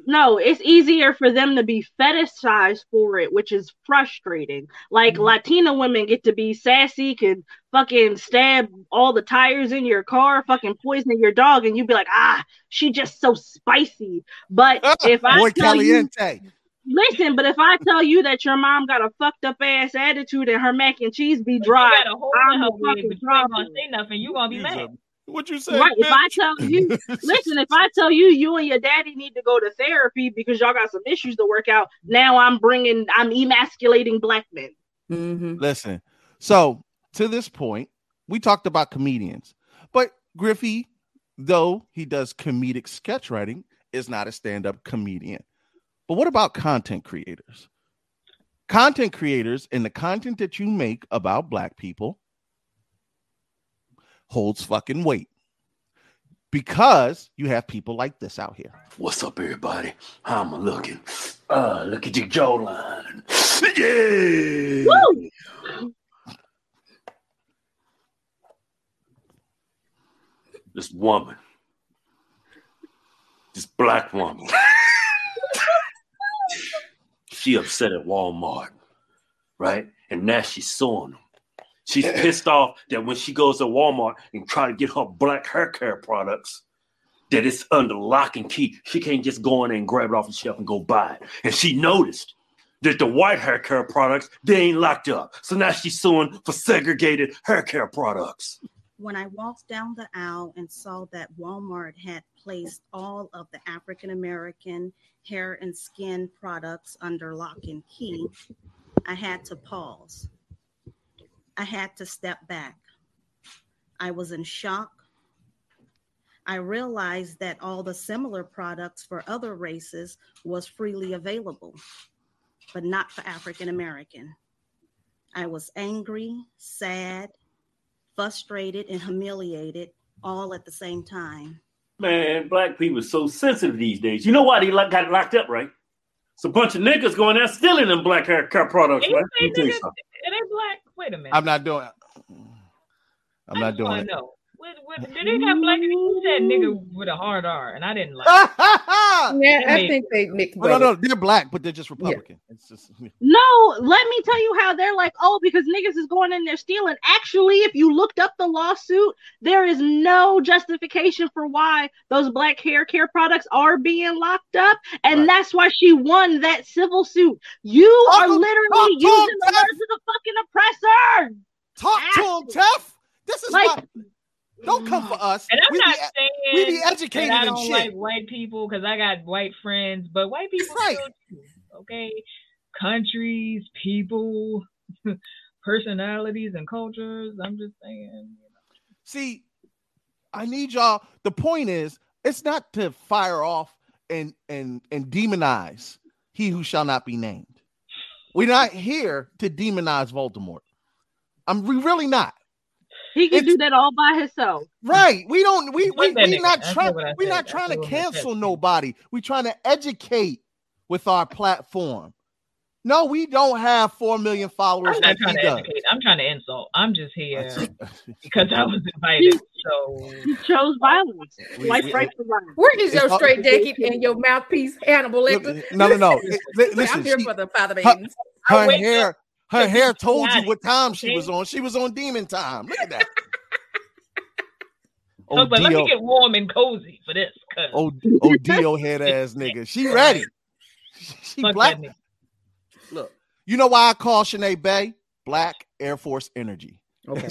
no, it's easier for them to be fetishized for it, which is frustrating. Like, Latina women get to be sassy, can fucking stab all the tires in your car, fucking poison your dog, and you'd be like, ah, she just so spicy. But if I tell Caliente. You... Listen, but if I tell you that your mom got a fucked up ass attitude and her mac and cheese be dry, I'm a fucking dry. Gonna say nothing. You gonna be mad. What you say? Right. If I tell you, listen. If I tell you, you and your daddy need to go to therapy because y'all got some issues to work out. Now I'm emasculating black men. Mm-hmm. Listen. So to this point, we talked about comedians, but Griffey, though he does comedic sketch writing, is not a stand-up comedian. But what about content creators? Content creators and the content that you make about black people holds fucking weight because you have people like this out here. What's up, everybody? How am I looking? Look at your jawline. Yeah. Woo! This woman, this black woman. She upset at Walmart, right? And now she's suing them. She's pissed off that when she goes to Walmart and try to get her black hair care products, that it's under lock and key. She can't just go in there and grab it off the shelf and go buy it. And she noticed that the white hair care products, they ain't locked up. So now she's suing for segregated hair care products. When I walked down the aisle and saw that Walmart had placed all of the African-American hair and skin products under lock and key, I had to pause. I had to step back. I was in shock. I realized that all the similar products for other races was freely available, but not for African-American. I was angry, sad, frustrated, and humiliated all at the same time. Man, black people are so sensitive these days. You know why they got locked up, right? It's a bunch of niggas going out stealing them black hair cut products, right? It ain't black. Wait a minute. I'm not doing it. No. Did they have black people? That nigga with a hard R, and I didn't like it. Yeah, I think they mixed. Well, no, they're black, but they're just Republican. Yeah. It's just no. Let me tell you how they're like. Oh, because niggas is going in there stealing. Actually, if you looked up the lawsuit, there is no justification for why those black hair care products are being locked up, and right. That's why she won that civil suit. You are literally using the words of the fucking oppressor. Talk to him, Tef. This is like. Don't come for us. And we be educated that I don't like white people because I got white friends, but white people too, okay? Countries, people, personalities, and cultures. I'm just saying. You know. See, I need y'all. The point is, it's not to fire off and demonize he who shall not be named. We're not here to demonize Voldemort. We're really not. He can do that all by himself. Right. We're not trying to cancel nobody. We're trying to educate with our platform. No, we don't have 4 million followers. I'm not trying to educate. I'm trying to insult. I'm just here because I was invited. So you chose violence. Where is your straight jacket and your mouthpiece, Hannibal Lecter? No. Listen, I'm here for the father babies. Her hair. Her hair told you what time she was on. She was on demon time. Look at that. Oh, but let me get warm and cozy for this. Dio head ass nigga. She ready. She black. Look, you know why I call Shanae Bay Black Air Force Energy. Okay.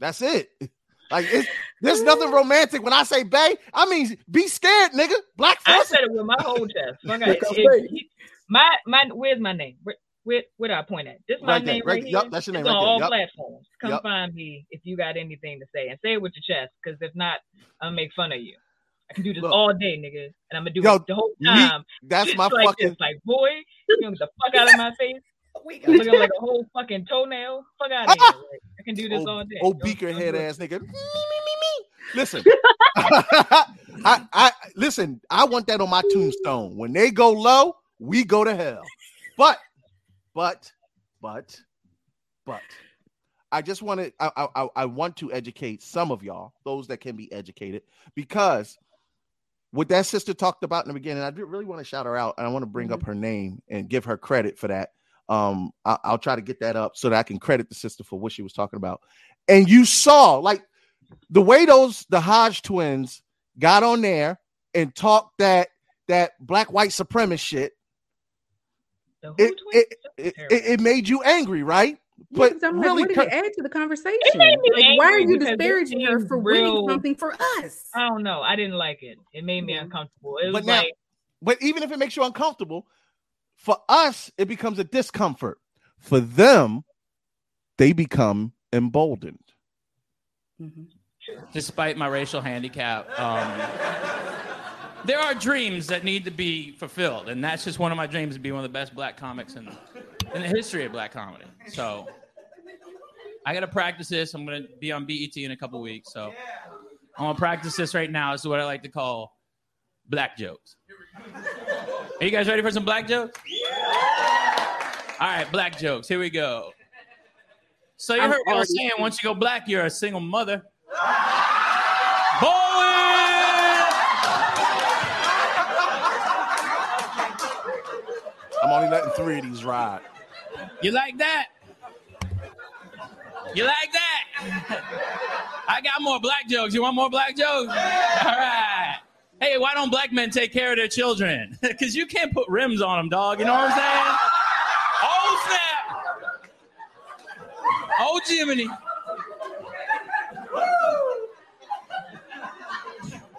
That's it. Like there's nothing romantic when I say Bay. I mean, be scared, nigga. Black Force. I said it with my whole chest. Where's my name? Where do I point at? This is my name right here. Yep, that's your name right there. It's on all platforms. Come find me if you got anything to say. And say it with your chest, because if not, I'll make fun of you. I can do this all day, nigga. And I'm going to do it the whole time. That's my fucking... It's like, boy, you know, get the fuck out of my face. I'm looking like a whole fucking toenail. Fuck out of here. Like, I can do this all day. Oh, beaker head ass nigga. Listen. Listen, I want that on my tombstone. When they go low, we go to hell. But I want to educate some of y'all, those that can be educated, because what that sister talked about in the beginning, I do really want to shout her out, and I want to bring up her name and give her credit for that. I'll try to get that up so that I can credit the sister for what she was talking about. And you saw, like, the way the Hodge twins got on there and talked that black white supremacist shit. It made you angry, right? Yeah, but I'm really, what did it add to the conversation? Like, why are you disparaging her for winning something for us? I don't know. I didn't like it. It made me uncomfortable. But even if it makes you uncomfortable, for us, it becomes a discomfort. For them, they become emboldened. Mm-hmm. Despite my racial handicap, there are dreams that need to be fulfilled, and that's just one of my dreams, to be one of the best black comics in the history of black comedy. So I got to practice this. I'm going to be on BET in a couple weeks, so I'm going to practice this right now. This is what I like to call black jokes. Are you guys ready for some black jokes? All right, black jokes. Here we go. So you heard what I was saying. Once you go black, you're a single mother. I'm only letting three of these ride. You like that? You like that? I got more black jokes. You want more black jokes? All right. Hey, why don't black men take care of their children? Because you can't put rims on them, dog. You know what I'm saying? Oh, snap. Oh, Jiminy.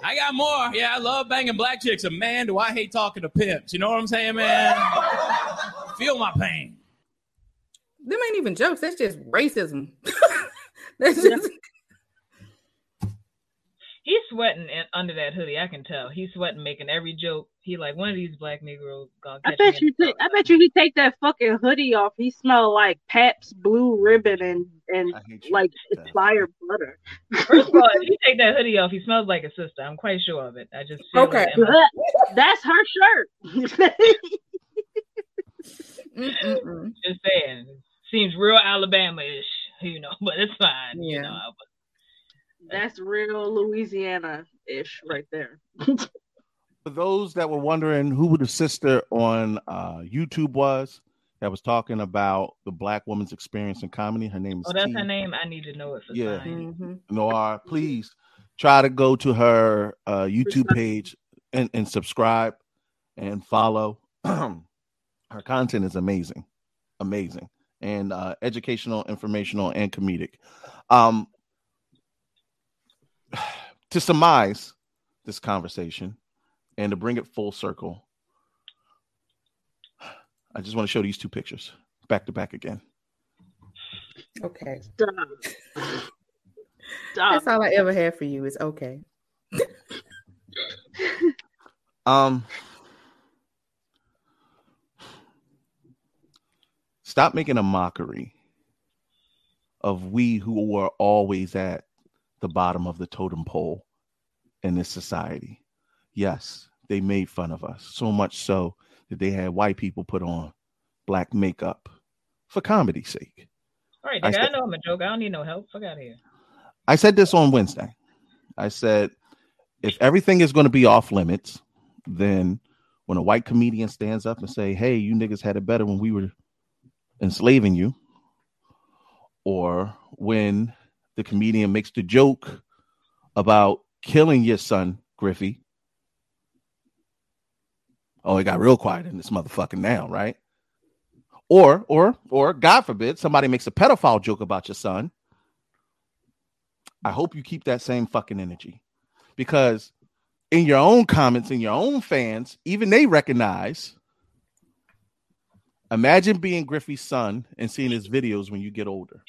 I got more. Yeah, I love banging black chicks. And man, do I hate talking to pimps. You know what I'm saying, man? Feel my pain. Them ain't even jokes. That's just racism. That's just... He's sweating under that hoodie. I can tell. He's sweating, making every joke. He like, one of these black Negroes gonna catch me. I bet you he take that fucking hoodie off. He smell like Pabst Blue Ribbon and like fire butter. First of all, if you take that hoodie off, he smells like a sister. I'm quite sure of it. I just feel that's her shirt. Just saying. Seems real Alabama-ish, you know, but it's fine. Yeah. You know, that's real Louisiana-ish right there. For those that were wondering who the sister on YouTube was that was talking about the black woman's experience in comedy, her name is that's T. Her name. I need to know it for time. Mm-hmm. Noir, please try to go to her YouTube page and subscribe and follow. Her content is amazing. Amazing. And educational, informational, and comedic. To surmise this conversation, and to bring it full circle, I just want to show these two pictures back to back again. Okay. Stop. That's all I ever had for you is okay. Stop making a mockery of we who were always at the bottom of the totem pole in this society. Yes, they made fun of us, so much so that they had white people put on black makeup for comedy's sake. All right, I know I'm a joke. I don't need no help. Fuck out of here. I said this on Wednesday. I said, if everything is going to be off limits, then when a white comedian stands up and say, hey, you niggas had it better when we were enslaving you, or when the comedian makes the joke about killing your son, Griffey, oh, it got real quiet in this motherfucking now, right? Or God forbid, somebody makes a pedophile joke about your son. I hope you keep that same fucking energy, because in your own comments, in your own fans, even they recognize. Imagine being Griffey's son and seeing his videos when you get older.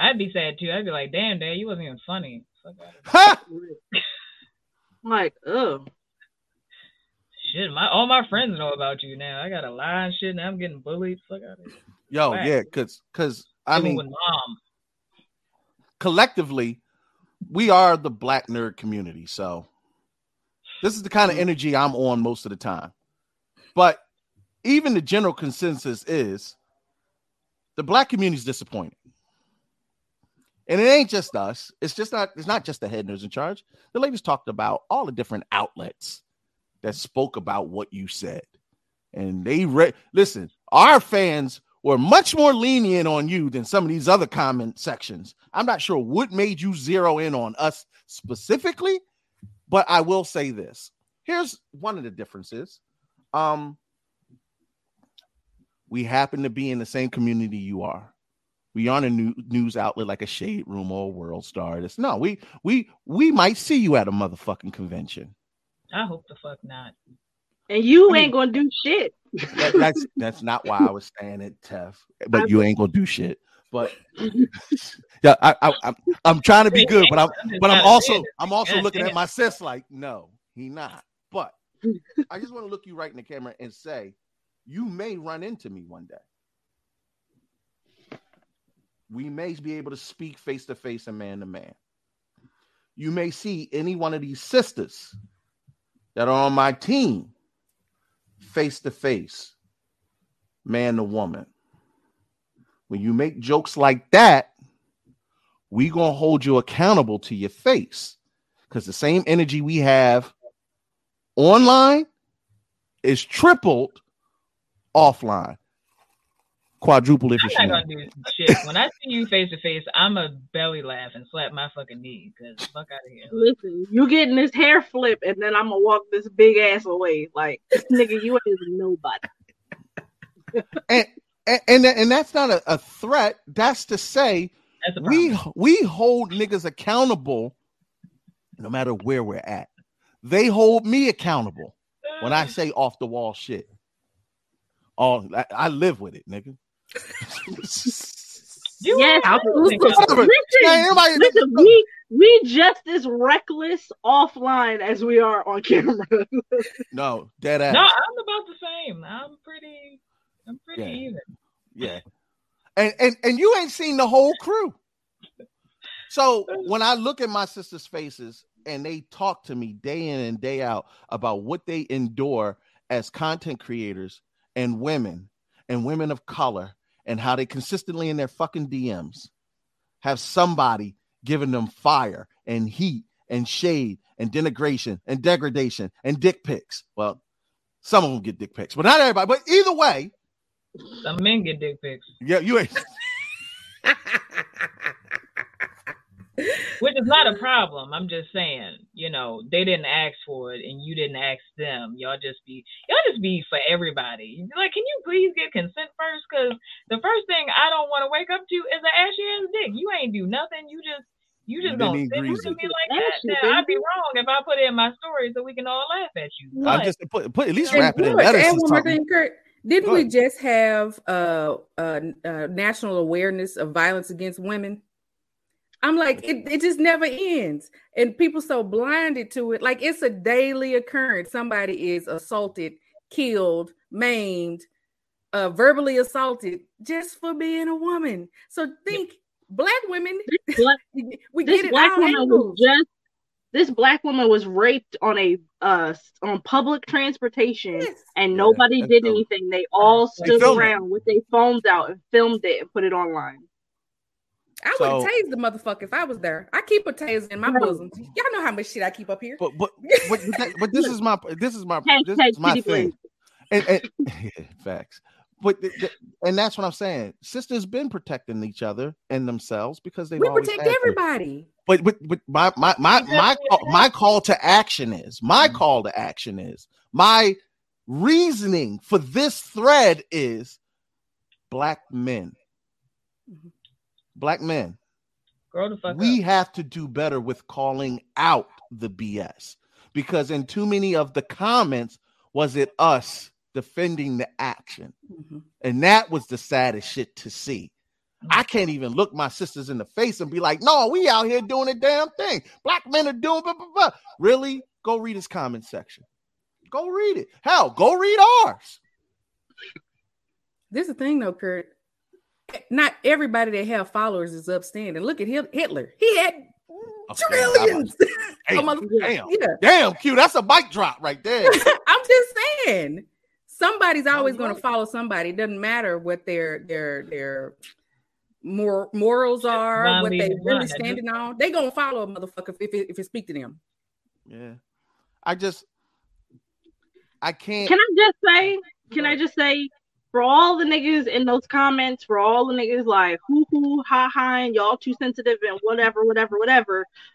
I'd be sad too. I'd be like, damn, Dad, you wasn't even funny. I'm like, oh shit, all my friends know about you now. I gotta lie and shit, and I'm getting bullied. Fuck out of here. Yo, yeah, cause I mean, with mom. Collectively, we are the black nerd community. So this is the kind of energy I'm on most of the time. But even the general consensus is the black community is disappointed. And it ain't just us. It's not just the Head Nerds in Charge. The ladies talked about all the different outlets that spoke about what you said. And they listen, our fans were much more lenient on you than some of these other comment sections. I'm not sure what made you zero in on us specifically, but I will say this. Here's one of the differences. We happen to be in the same community you are. We aren't a news outlet like a Shade Room or a World Star. No, we might see you at a motherfucking convention. I hope the fuck not. And you ain't gonna do shit. That's not why I was saying it, Tef. But you ain't gonna do shit. But yeah, I'm trying to be good, but I'm also looking at my sis like, no, he not. But I just want to look you right in the camera and say, you may run into me one day. We may be able to speak face to face and man to man. You may see any one of these sisters that are on my team face to face, man to woman. When you make jokes like that, we gonna hold you accountable to your face, because the same energy we have online is tripled offline, quadruple if you're not gonna do shit. When I see you face to face, I'm a belly laugh and slap my fucking knee, because fuck out of here. Listen, you getting this hair flip, and then I'm gonna walk this big ass away like, nigga, you ain't nobody. and that's not a threat. That's to say that's we hold niggas accountable, no matter where we're at. They hold me accountable when I say off the wall shit. All I live with it, nigga. Listen, we just as reckless offline as we are on camera. No, dead ass. No, I'm about the same. I'm pretty even. Yeah, and you ain't seen the whole crew. So when I look at my sisters' faces and they talk to me day in and day out about what they endure as content creators. And women of color, and how they consistently in their fucking DMs have somebody giving them fire and heat and shade and denigration and degradation and dick pics. Well, some of them get dick pics, but not everybody. But either way, some men get dick pics. Yeah, you ain't. Which is not a problem. I'm just saying, you know, they didn't ask for it and you didn't ask them. Y'all just be for everybody. Like, can you please get consent first? Because the first thing I don't want to wake up to is an ashy ass dick. You ain't do nothing. You just don't sit with me like that. Now, I'd be wrong if I put it in my story so we can all laugh at you. But I'm just put at least wrap it in letters. And one more thing, Kurt. Didn't we just have national awareness of violence against women? I'm like, it just never ends. And people so blinded to it. Like, it's a daily occurrence. Somebody is assaulted, killed, maimed, verbally assaulted just for being a woman. So think Black women. This Black woman was raped on public transportation, and nobody did anything. They all stood around with their phones out and filmed it and put it online. I would tase the motherfucker if I was there. I keep a taser in my bosom. Y'all know how much shit I keep up here. But this is my thing. And facts. But that's what I'm saying. Sisters been protecting each other and themselves because they protect everybody. It. But my call to action is my reasoning for this thread is Black men. Mm-hmm. Black men, we have to do better with calling out the BS, because in too many of the comments, was it us defending the action? Mm-hmm. And that was the saddest shit to see. I can't even look my sisters in the face and be like, no, we out here doing a damn thing. Black men are doing blah, blah, blah. Really? Go read his comment section. Go read it. Hell, go read ours. This is the thing though, Kurt. Not everybody that have followers is upstanding. Look at Hitler. He had trillions. Damn, Q, that's a mic drop right there. I'm just saying. Somebody's always going to follow somebody. It doesn't matter what their morals are, what they really standing on, they gonna follow a motherfucker if it speak to them. Yeah, I can't. Can I just say, for all the niggas in those comments, for all the niggas like hoo ha ha, and y'all too sensitive and whatever.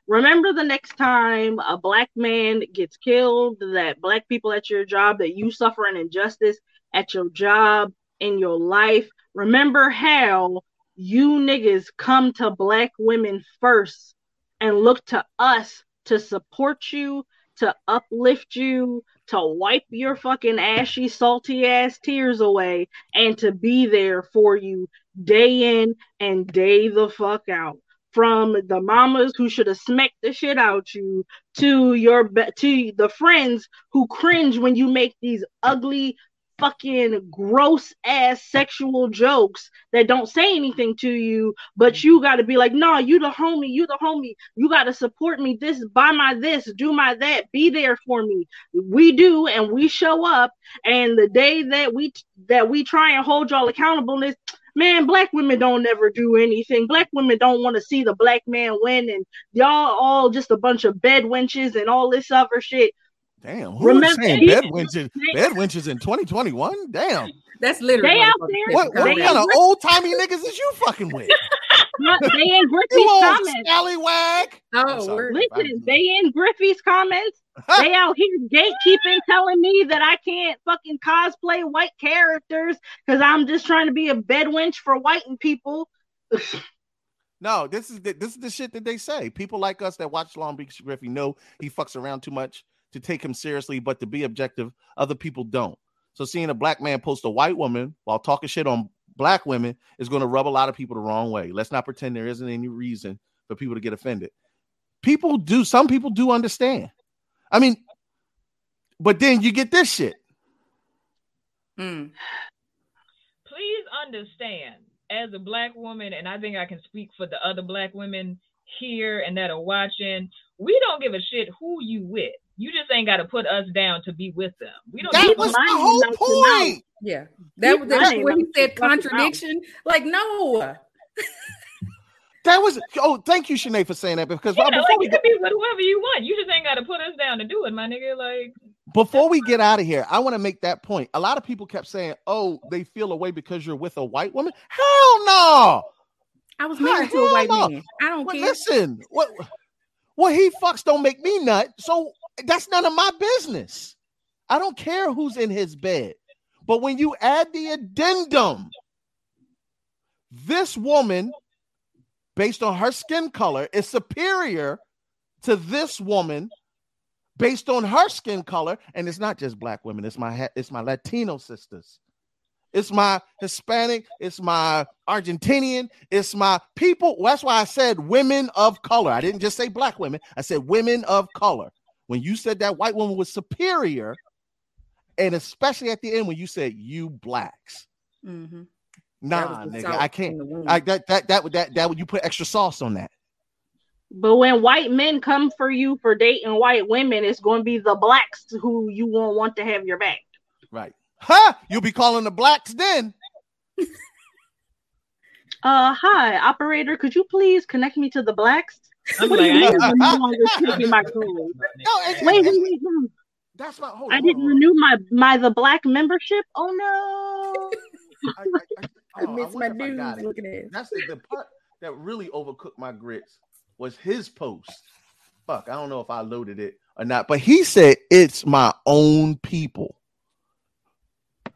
Remember the next time a black man gets killed, that black people at your job, that you suffer an injustice at your job, in your life. Remember how you niggas come to black women first and look to us to support you, to uplift you, to wipe your fucking ashy, salty ass tears away, and to be there for you day in and day the fuck out. From the mamas who should have smacked the shit out you, to the friends who cringe when you make these ugly, fucking gross ass sexual jokes that don't say anything to you, but you gotta be like, no, you the homie, you gotta support me, this, buy my this, do my that, be there for me. We do, and we show up, and the day that we try and hold y'all accountable is, man, black women don't ever do anything. Black women don't want to see the black man win, and y'all all just a bunch of bed wenches and all this other shit. Damn, who's saying bed winches in 2021? Damn. That's literally what kind of old-timey niggas is you fucking with? They in Griffey's comments. Scallywag. Oh, listen, they in Griffey's comments. They out here gatekeeping, telling me that I can't fucking cosplay white characters because I'm just trying to be a bed wench for white people. No, this is the shit that they say. People like us that watch Long Beach Griffey know he fucks around too much to take him seriously, but to be objective, other people don't. So seeing a black man post a white woman while talking shit on black women is going to rub a lot of people the wrong way. Let's not pretend there isn't any reason for people to get offended. Some people do understand. I mean, but then you get this shit. Please understand, as a black woman, and I think I can speak for the other black women here and that are watching, we don't give a shit who you with. You just ain't got to put us down to be with them. We don't. That was the whole point. Yeah, that's what he said. Contradiction. Like, no. That was. Oh, thank you, Shanae, for saying that, because you can be with whoever you want. You just ain't got to put us down to do it, my nigga. Like, before we get out of here, I want to make that point. A lot of people kept saying, "Oh, they feel away because you're with a white woman." Hell no. I was married to a white man. I don't care. Listen, what he fucks don't make me nut. So. That's none of my business. I don't care who's in his bed. But when you add the addendum, this woman, based on her skin color, is superior to this woman based on her skin color. And it's not just black women. It's my Latino sisters. It's my Hispanic. It's my Argentinian. It's my people. Well, that's why I said women of color. I didn't just say black women. I said women of color. When you said that white woman was superior, and especially at the end when you said you blacks, nah, nigga, I can't. That would you put extra sauce on that. But when white men come for you for dating white women, it's going to be the blacks who you won't want to have your back. Right? Huh? You'll be calling the blacks then. Hi, operator. Could you please connect me to the blacks? I'm like, wait. That's my whole. I didn't renew my the black membership. Oh no! I missed my dude. Looking at it. That's the part that really overcooked my grits was his post. Fuck, I don't know if I loaded it or not, but he said it's my own people.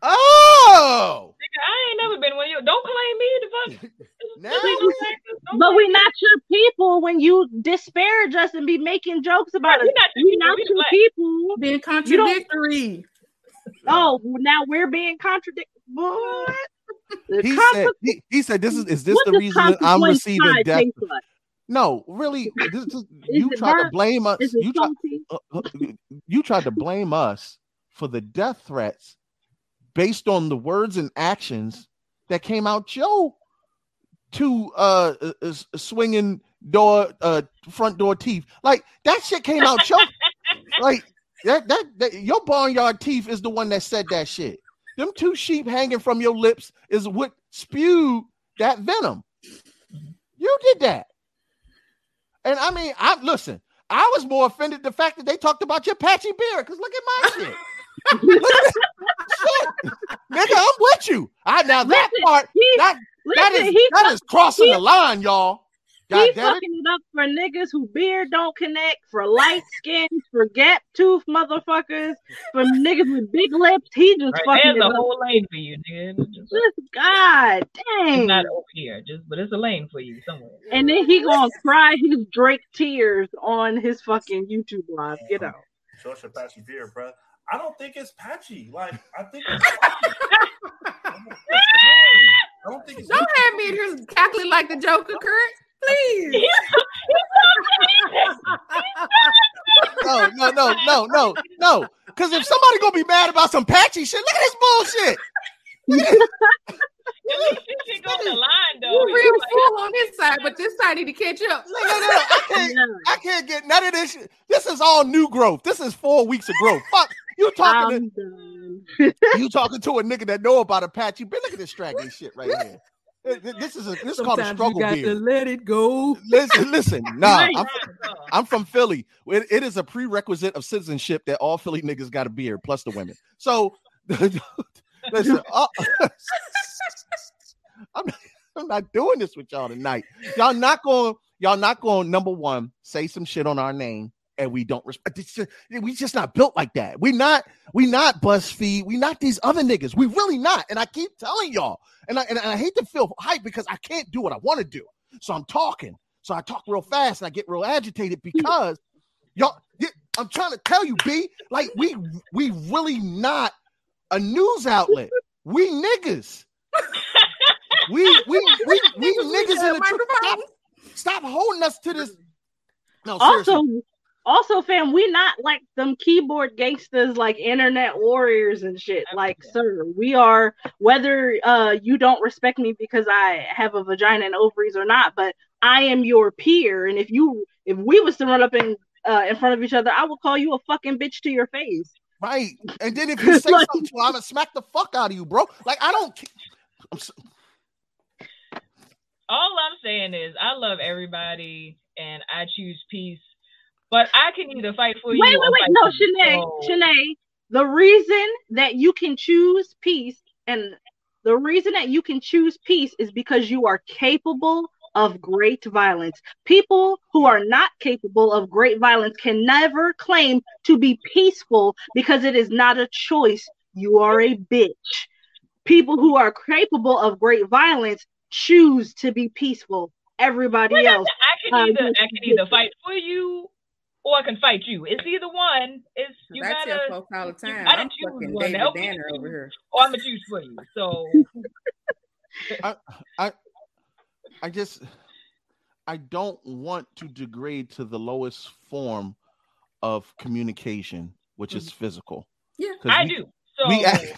Oh, I ain't never been with you. Don't claim me. But we not your people when you disparage us and be making jokes about us. We're not your people. Being contradictory. Oh, now we're being contradictory. What? He said, "Is this the reason I'm receiving death?" No, really. You tried to blame us for the death threats based on the words and actions that came out your two swinging door front door teeth. Like, that shit came out your like that your barnyard teeth is the one that said that shit. Them two sheep hanging from your lips is what spewed that venom. that. And I mean, I was more offended the fact that they talked about your patchy beard, because look at my shit. Shit. Nigga, I'm with you. That is crossing the line, y'all. God, he fucking it up for niggas who beard don't connect, for light skin, for gap tooth motherfuckers, for niggas with big lips. He just right, fucking there's a whole lane for you, nigga. Just God dang. It's not over here, but it's a lane for you somewhere. And then he gonna cry his Drake tears on his fucking YouTube live. Get out. Show us your patchy beard, bro. I don't think it's patchy. Like, I think it's don't have me in here cackling like the Joker, Kurt. Please. No. Because if somebody gonna be mad about some patchy shit, look at this bullshit. This shit on the line, though. You're real fool on this side, but this side need to catch up. No. I can't get none of this shit. This is all new growth. This is 4 weeks of growth. Fuck. You talking to a nigga that know about a patchy. But look at this straggly shit right here. This is called a struggle beard. You got to let it go. Listen. Nah, I'm from Philly. It is a prerequisite of citizenship that all Philly niggas got a beard, plus the women. So, listen, I'm not doing this with y'all tonight. Y'all not going. Number one, say some shit on our name, and we don't respect. We just not built like that. We not BuzzFeed. We not these other niggas. We really not. And I keep telling y'all. And I hate to feel hype because I can't do what I want to do. So I'm talking. So I talk real fast and I get real agitated because y'all. I'm trying to tell you, B. Like we really not a news outlet. We niggas. we niggas in the microphone. Stop holding us to this. No, seriously. Also, fam, we not like them keyboard gangsters like internet warriors and shit. Like, sir, we are, whether you don't respect me because I have a vagina and ovaries or not, but I am your peer. And if we was to run up in front of each other, I would call you a fucking bitch to your face. Right. And then if you say like, something to I'm going to smack the fuck out of you, bro. Like, I don't... All I'm saying is I love everybody and I choose peace. But I can either fight for you. Wait, no, Shanae. The reason that you can choose peace is because you are capable of great violence. People who are not capable of great violence can never claim to be peaceful because it is not a choice. You are a bitch. People who are capable of great violence choose to be peaceful. Everybody else. I can either fight for you. Or I can fight you. It's either one. It's you gotta. That's your folks all the time. I'm fucking David Banner over here. Or I'm a juice for you. So I don't want to degrade to the lowest form of communication, which is physical. Yeah, I do. So I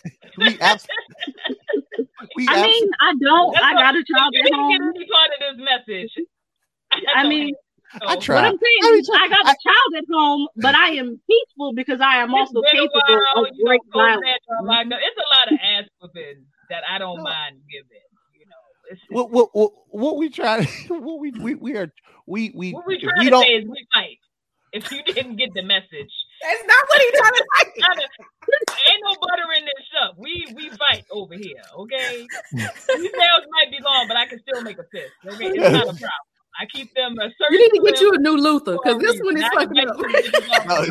got a child at home. You can be part of this message. I try. What I'm saying is I got a child at home, but I am peaceful because I am also capable of great violence. It's a lot of ass whooping that I don't mind giving. You know, it's just, what we try to say is we fight. If you didn't get the message, that's not what he's trying to fight. Ain't no buttering this up. We fight over here, okay? These nails might be long, but I can still make a fist. Okay, it's not a problem. I keep them a certain. You need to get you a new Luther because this one is fucking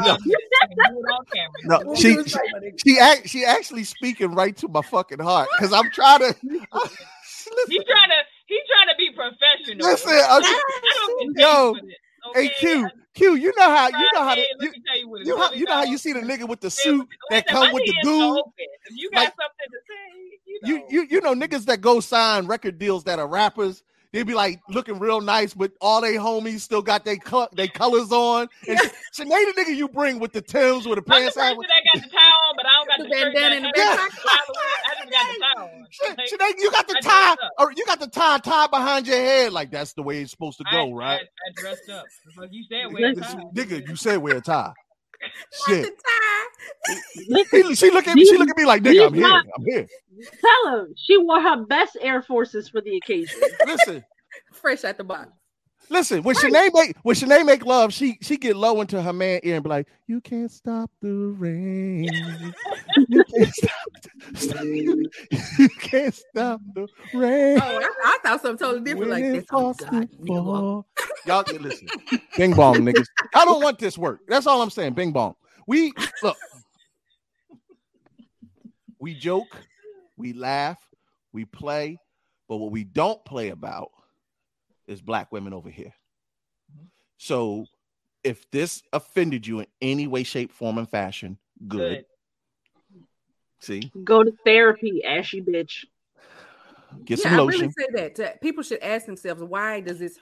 up. No, she actually speaking right to my fucking heart because I'm trying to. He's trying to be professional. Listen, okay? Hey Q, you know how you see the nigga with the suit that come with the dude. You got something to say? You know niggas that go sign record deals that are rappers. They be like looking real nice, but all they homies still got they colors on. And Shanae, the nigga you bring with the Timbs with the pants out. I got the tie on, but I don't got the shirt. I just got the tie on. Shanae, you got the tie, or you got the tie tied behind your head. Like that's the way it's supposed to go, right? I dressed up. Like you said, wear a tie. Nigga, you said wear a tie. Shit. She look at me like, nigga, I'm here. Tell her she wore her best Air Forces for the occasion. Listen. Fresh at the box. Listen, when Shanae make love, she get low into her man ear and be like, "You can't stop the rain. You can't stop. You can't stop the rain." Oh, I thought something totally different when like this. Oh, God, y'all can listen. Bing bong, niggas. I don't want this work. That's all I'm saying. Bing bong. We look. We joke. We laugh. We play. But what we don't play about is black women over here. So if this offended you in any way, shape, form, and fashion, good. See? Go to therapy, ashy bitch. Get some lotion. I really say that. People should ask themselves, why has this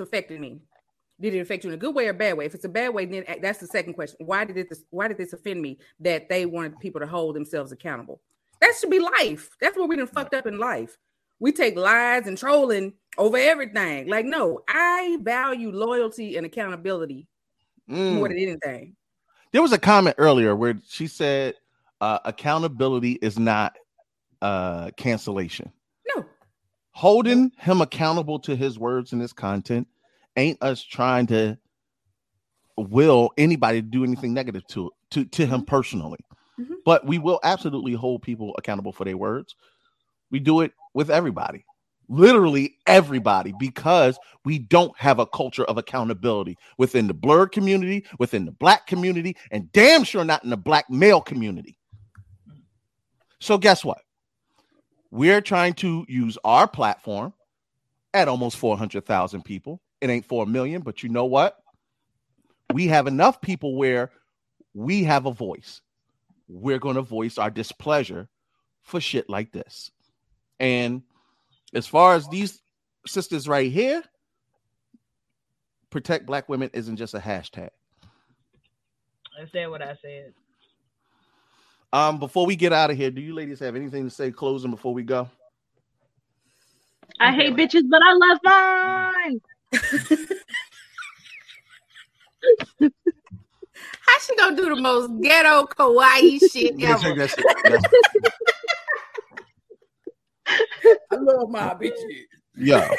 affected me? Did it affect you in a good way or a bad way? If it's a bad way, then that's the second question. Why did this offend me that they wanted people to hold themselves accountable? That should be life. That's what we done fucked up in life. We take lies and trolling over everything. Like, no, I value loyalty and accountability more than anything. There was a comment earlier where she said accountability is not cancellation. No. Holding him accountable to his words and his content ain't us trying to will anybody to do anything negative to him personally. Mm-hmm. But we will absolutely hold people accountable for their words. We do it with everybody, literally everybody, because we don't have a culture of accountability within the blurred community, within the black community, and damn sure not in the black male community. So guess what? We're trying to use our platform at almost 400,000 people. It ain't 4 million, but you know what? We have enough people where we have a voice. We're going to voice our displeasure for shit like this. And as far as these sisters right here, protect black women isn't just a hashtag. I said what I said. Before we get out of here, do you ladies have anything to say closing before we go? I hate bitches, but I love Vine. How she gonna do the most ghetto kawaii shit ever? That's it. I love my bitches. Yeah.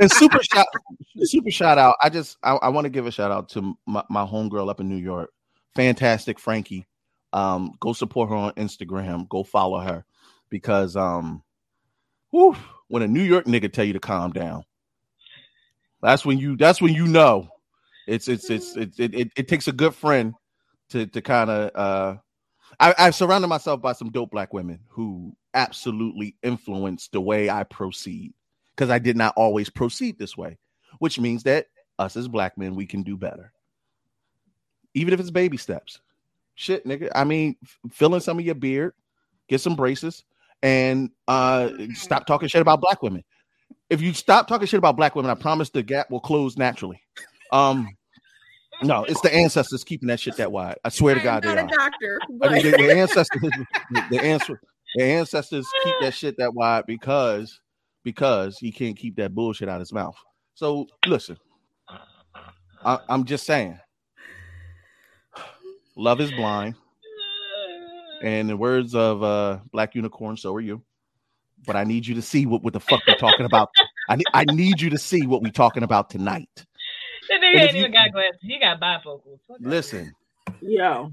And super shout out. I want to give a shout out to my homegirl up in New York, Fantastic Frankie. Go support her on Instagram. Go follow her because when a New York nigga tell you to calm down, that's when you know it takes a good friend to kind of I've surrounded myself by some dope black women who absolutely influenced the way I proceed because I did not always proceed this way, which means that us as black men, we can do better. Even if it's baby steps. Shit, nigga. I mean, fill in some of your beard, get some braces, and stop talking shit about black women. If you stop talking shit about black women, I promise the gap will close naturally. No, it's the ancestors keeping that shit that wide. I swear to God, they are. Doctor, but... I mean, the ancestors keep that shit that wide because he can't keep that bullshit out of his mouth. So listen, I'm just saying, love is blind. And in words of Black Unicorn, so are you. But I need you to see what the fuck we're talking about. I need you to see what we're talking about tonight. That nigga ain't even got glasses. He got bifocals. Listen. Yo.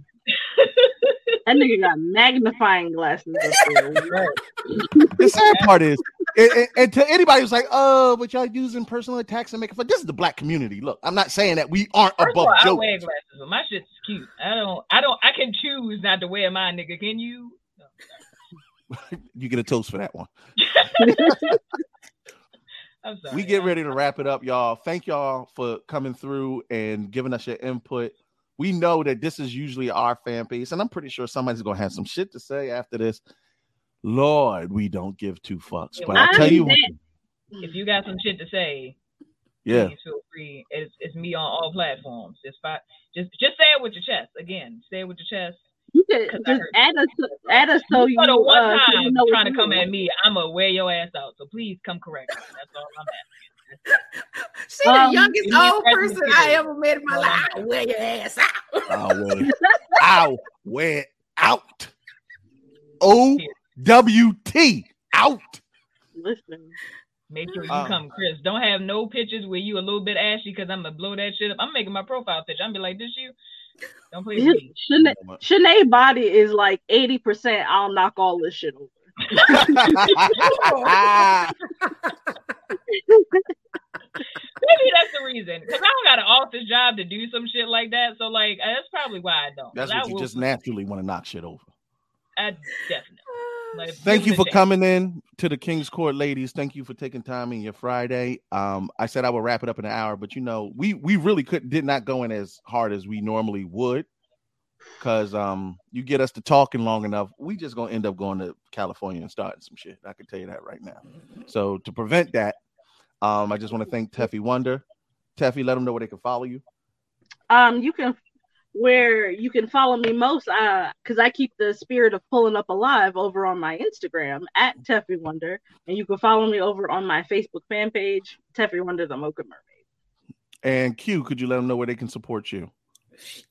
That nigga got magnifying glasses. The sad part is, and to anybody who's like, oh, but y'all using personal attacks and making fun. This is the black community. Look, I'm not saying that we aren't above jokes. I wear glasses, but my shit's cute. I can choose not to wear mine, nigga. Can you? No, you get a toast for that one. I'm sorry, we get ready to wrap it up, y'all. Thank y'all for coming through and giving us your input. We know that this is usually our fan base, and I'm pretty sure somebody's going to have some shit to say after this. Lord, we don't give two fucks. But I'll tell you what. If you got some shit to say, please feel free. It's me on all platforms. Just say it with your chest. Again, say it with your chest. You could just add us so you know. One time you know trying to come at me, I'm gonna wear your ass out. So please come correct me. That's all I'm asking. She's the youngest old person I ever met in my life. I'll wear your ass out. I'll wear it out. OWT out. Listen, Make sure you come crisp. Don't have no pictures where you a little bit ashy, because I'm going to blow that shit up. I'm making my profile picture. I'm going to be like, this you? Don't play with me. Shanae's body is like 80%. I'll knock all this shit over. Maybe that's the reason, because I don't got an office job to do some shit like that. So like, that's probably why I don't. That's what I just naturally want to knock shit over. I definitely. Like, thank you for coming in to the King's Court, ladies. Thank you for taking time in your Friday. I said I would wrap it up in an hour, but you know, we really did not go in as hard as we normally would, because you get us to talking long enough, we just gonna end up going to California and starting some shit. I can tell you that right now. So to prevent that, I just want to thank Teffy Wonder. Teffy, let them know where they can follow you. Where you can follow me most, because I keep the spirit of pulling up alive over on my Instagram at Teffy Wonder, and you can follow me over on my Facebook fan page, Teffy Wonder the Mocha Mermaid. And Q, could you let them know where they can support you?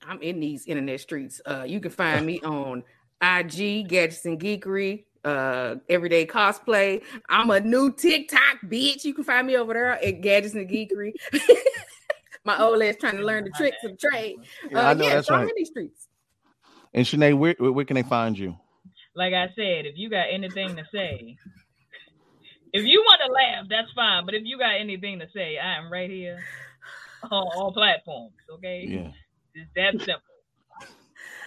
I'm in these internet streets. You can find me on IG, Gadgets and Geekery, Everyday Cosplay. I'm a new TikTok bitch. You can find me over there at Gadgets and Geekery. My old ass trying to learn the tricks of the trade. So I'm in these streets. And Shanae, where can they find you? Like I said, if you got anything to say, if you want to laugh, that's fine. But if you got anything to say, I am right here on all platforms. Okay. Yeah. It's that simple.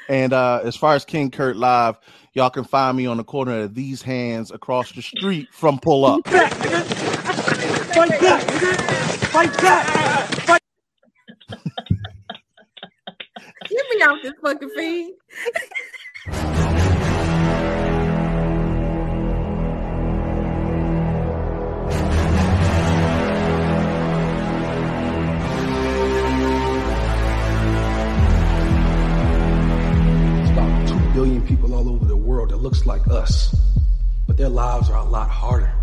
And as far as King Kurt Live, y'all can find me on the corner of these hands across the street from Pull Up. Fight back! Get me off this fucking feed. Billion people all over the world that looks like us, but their lives are a lot harder.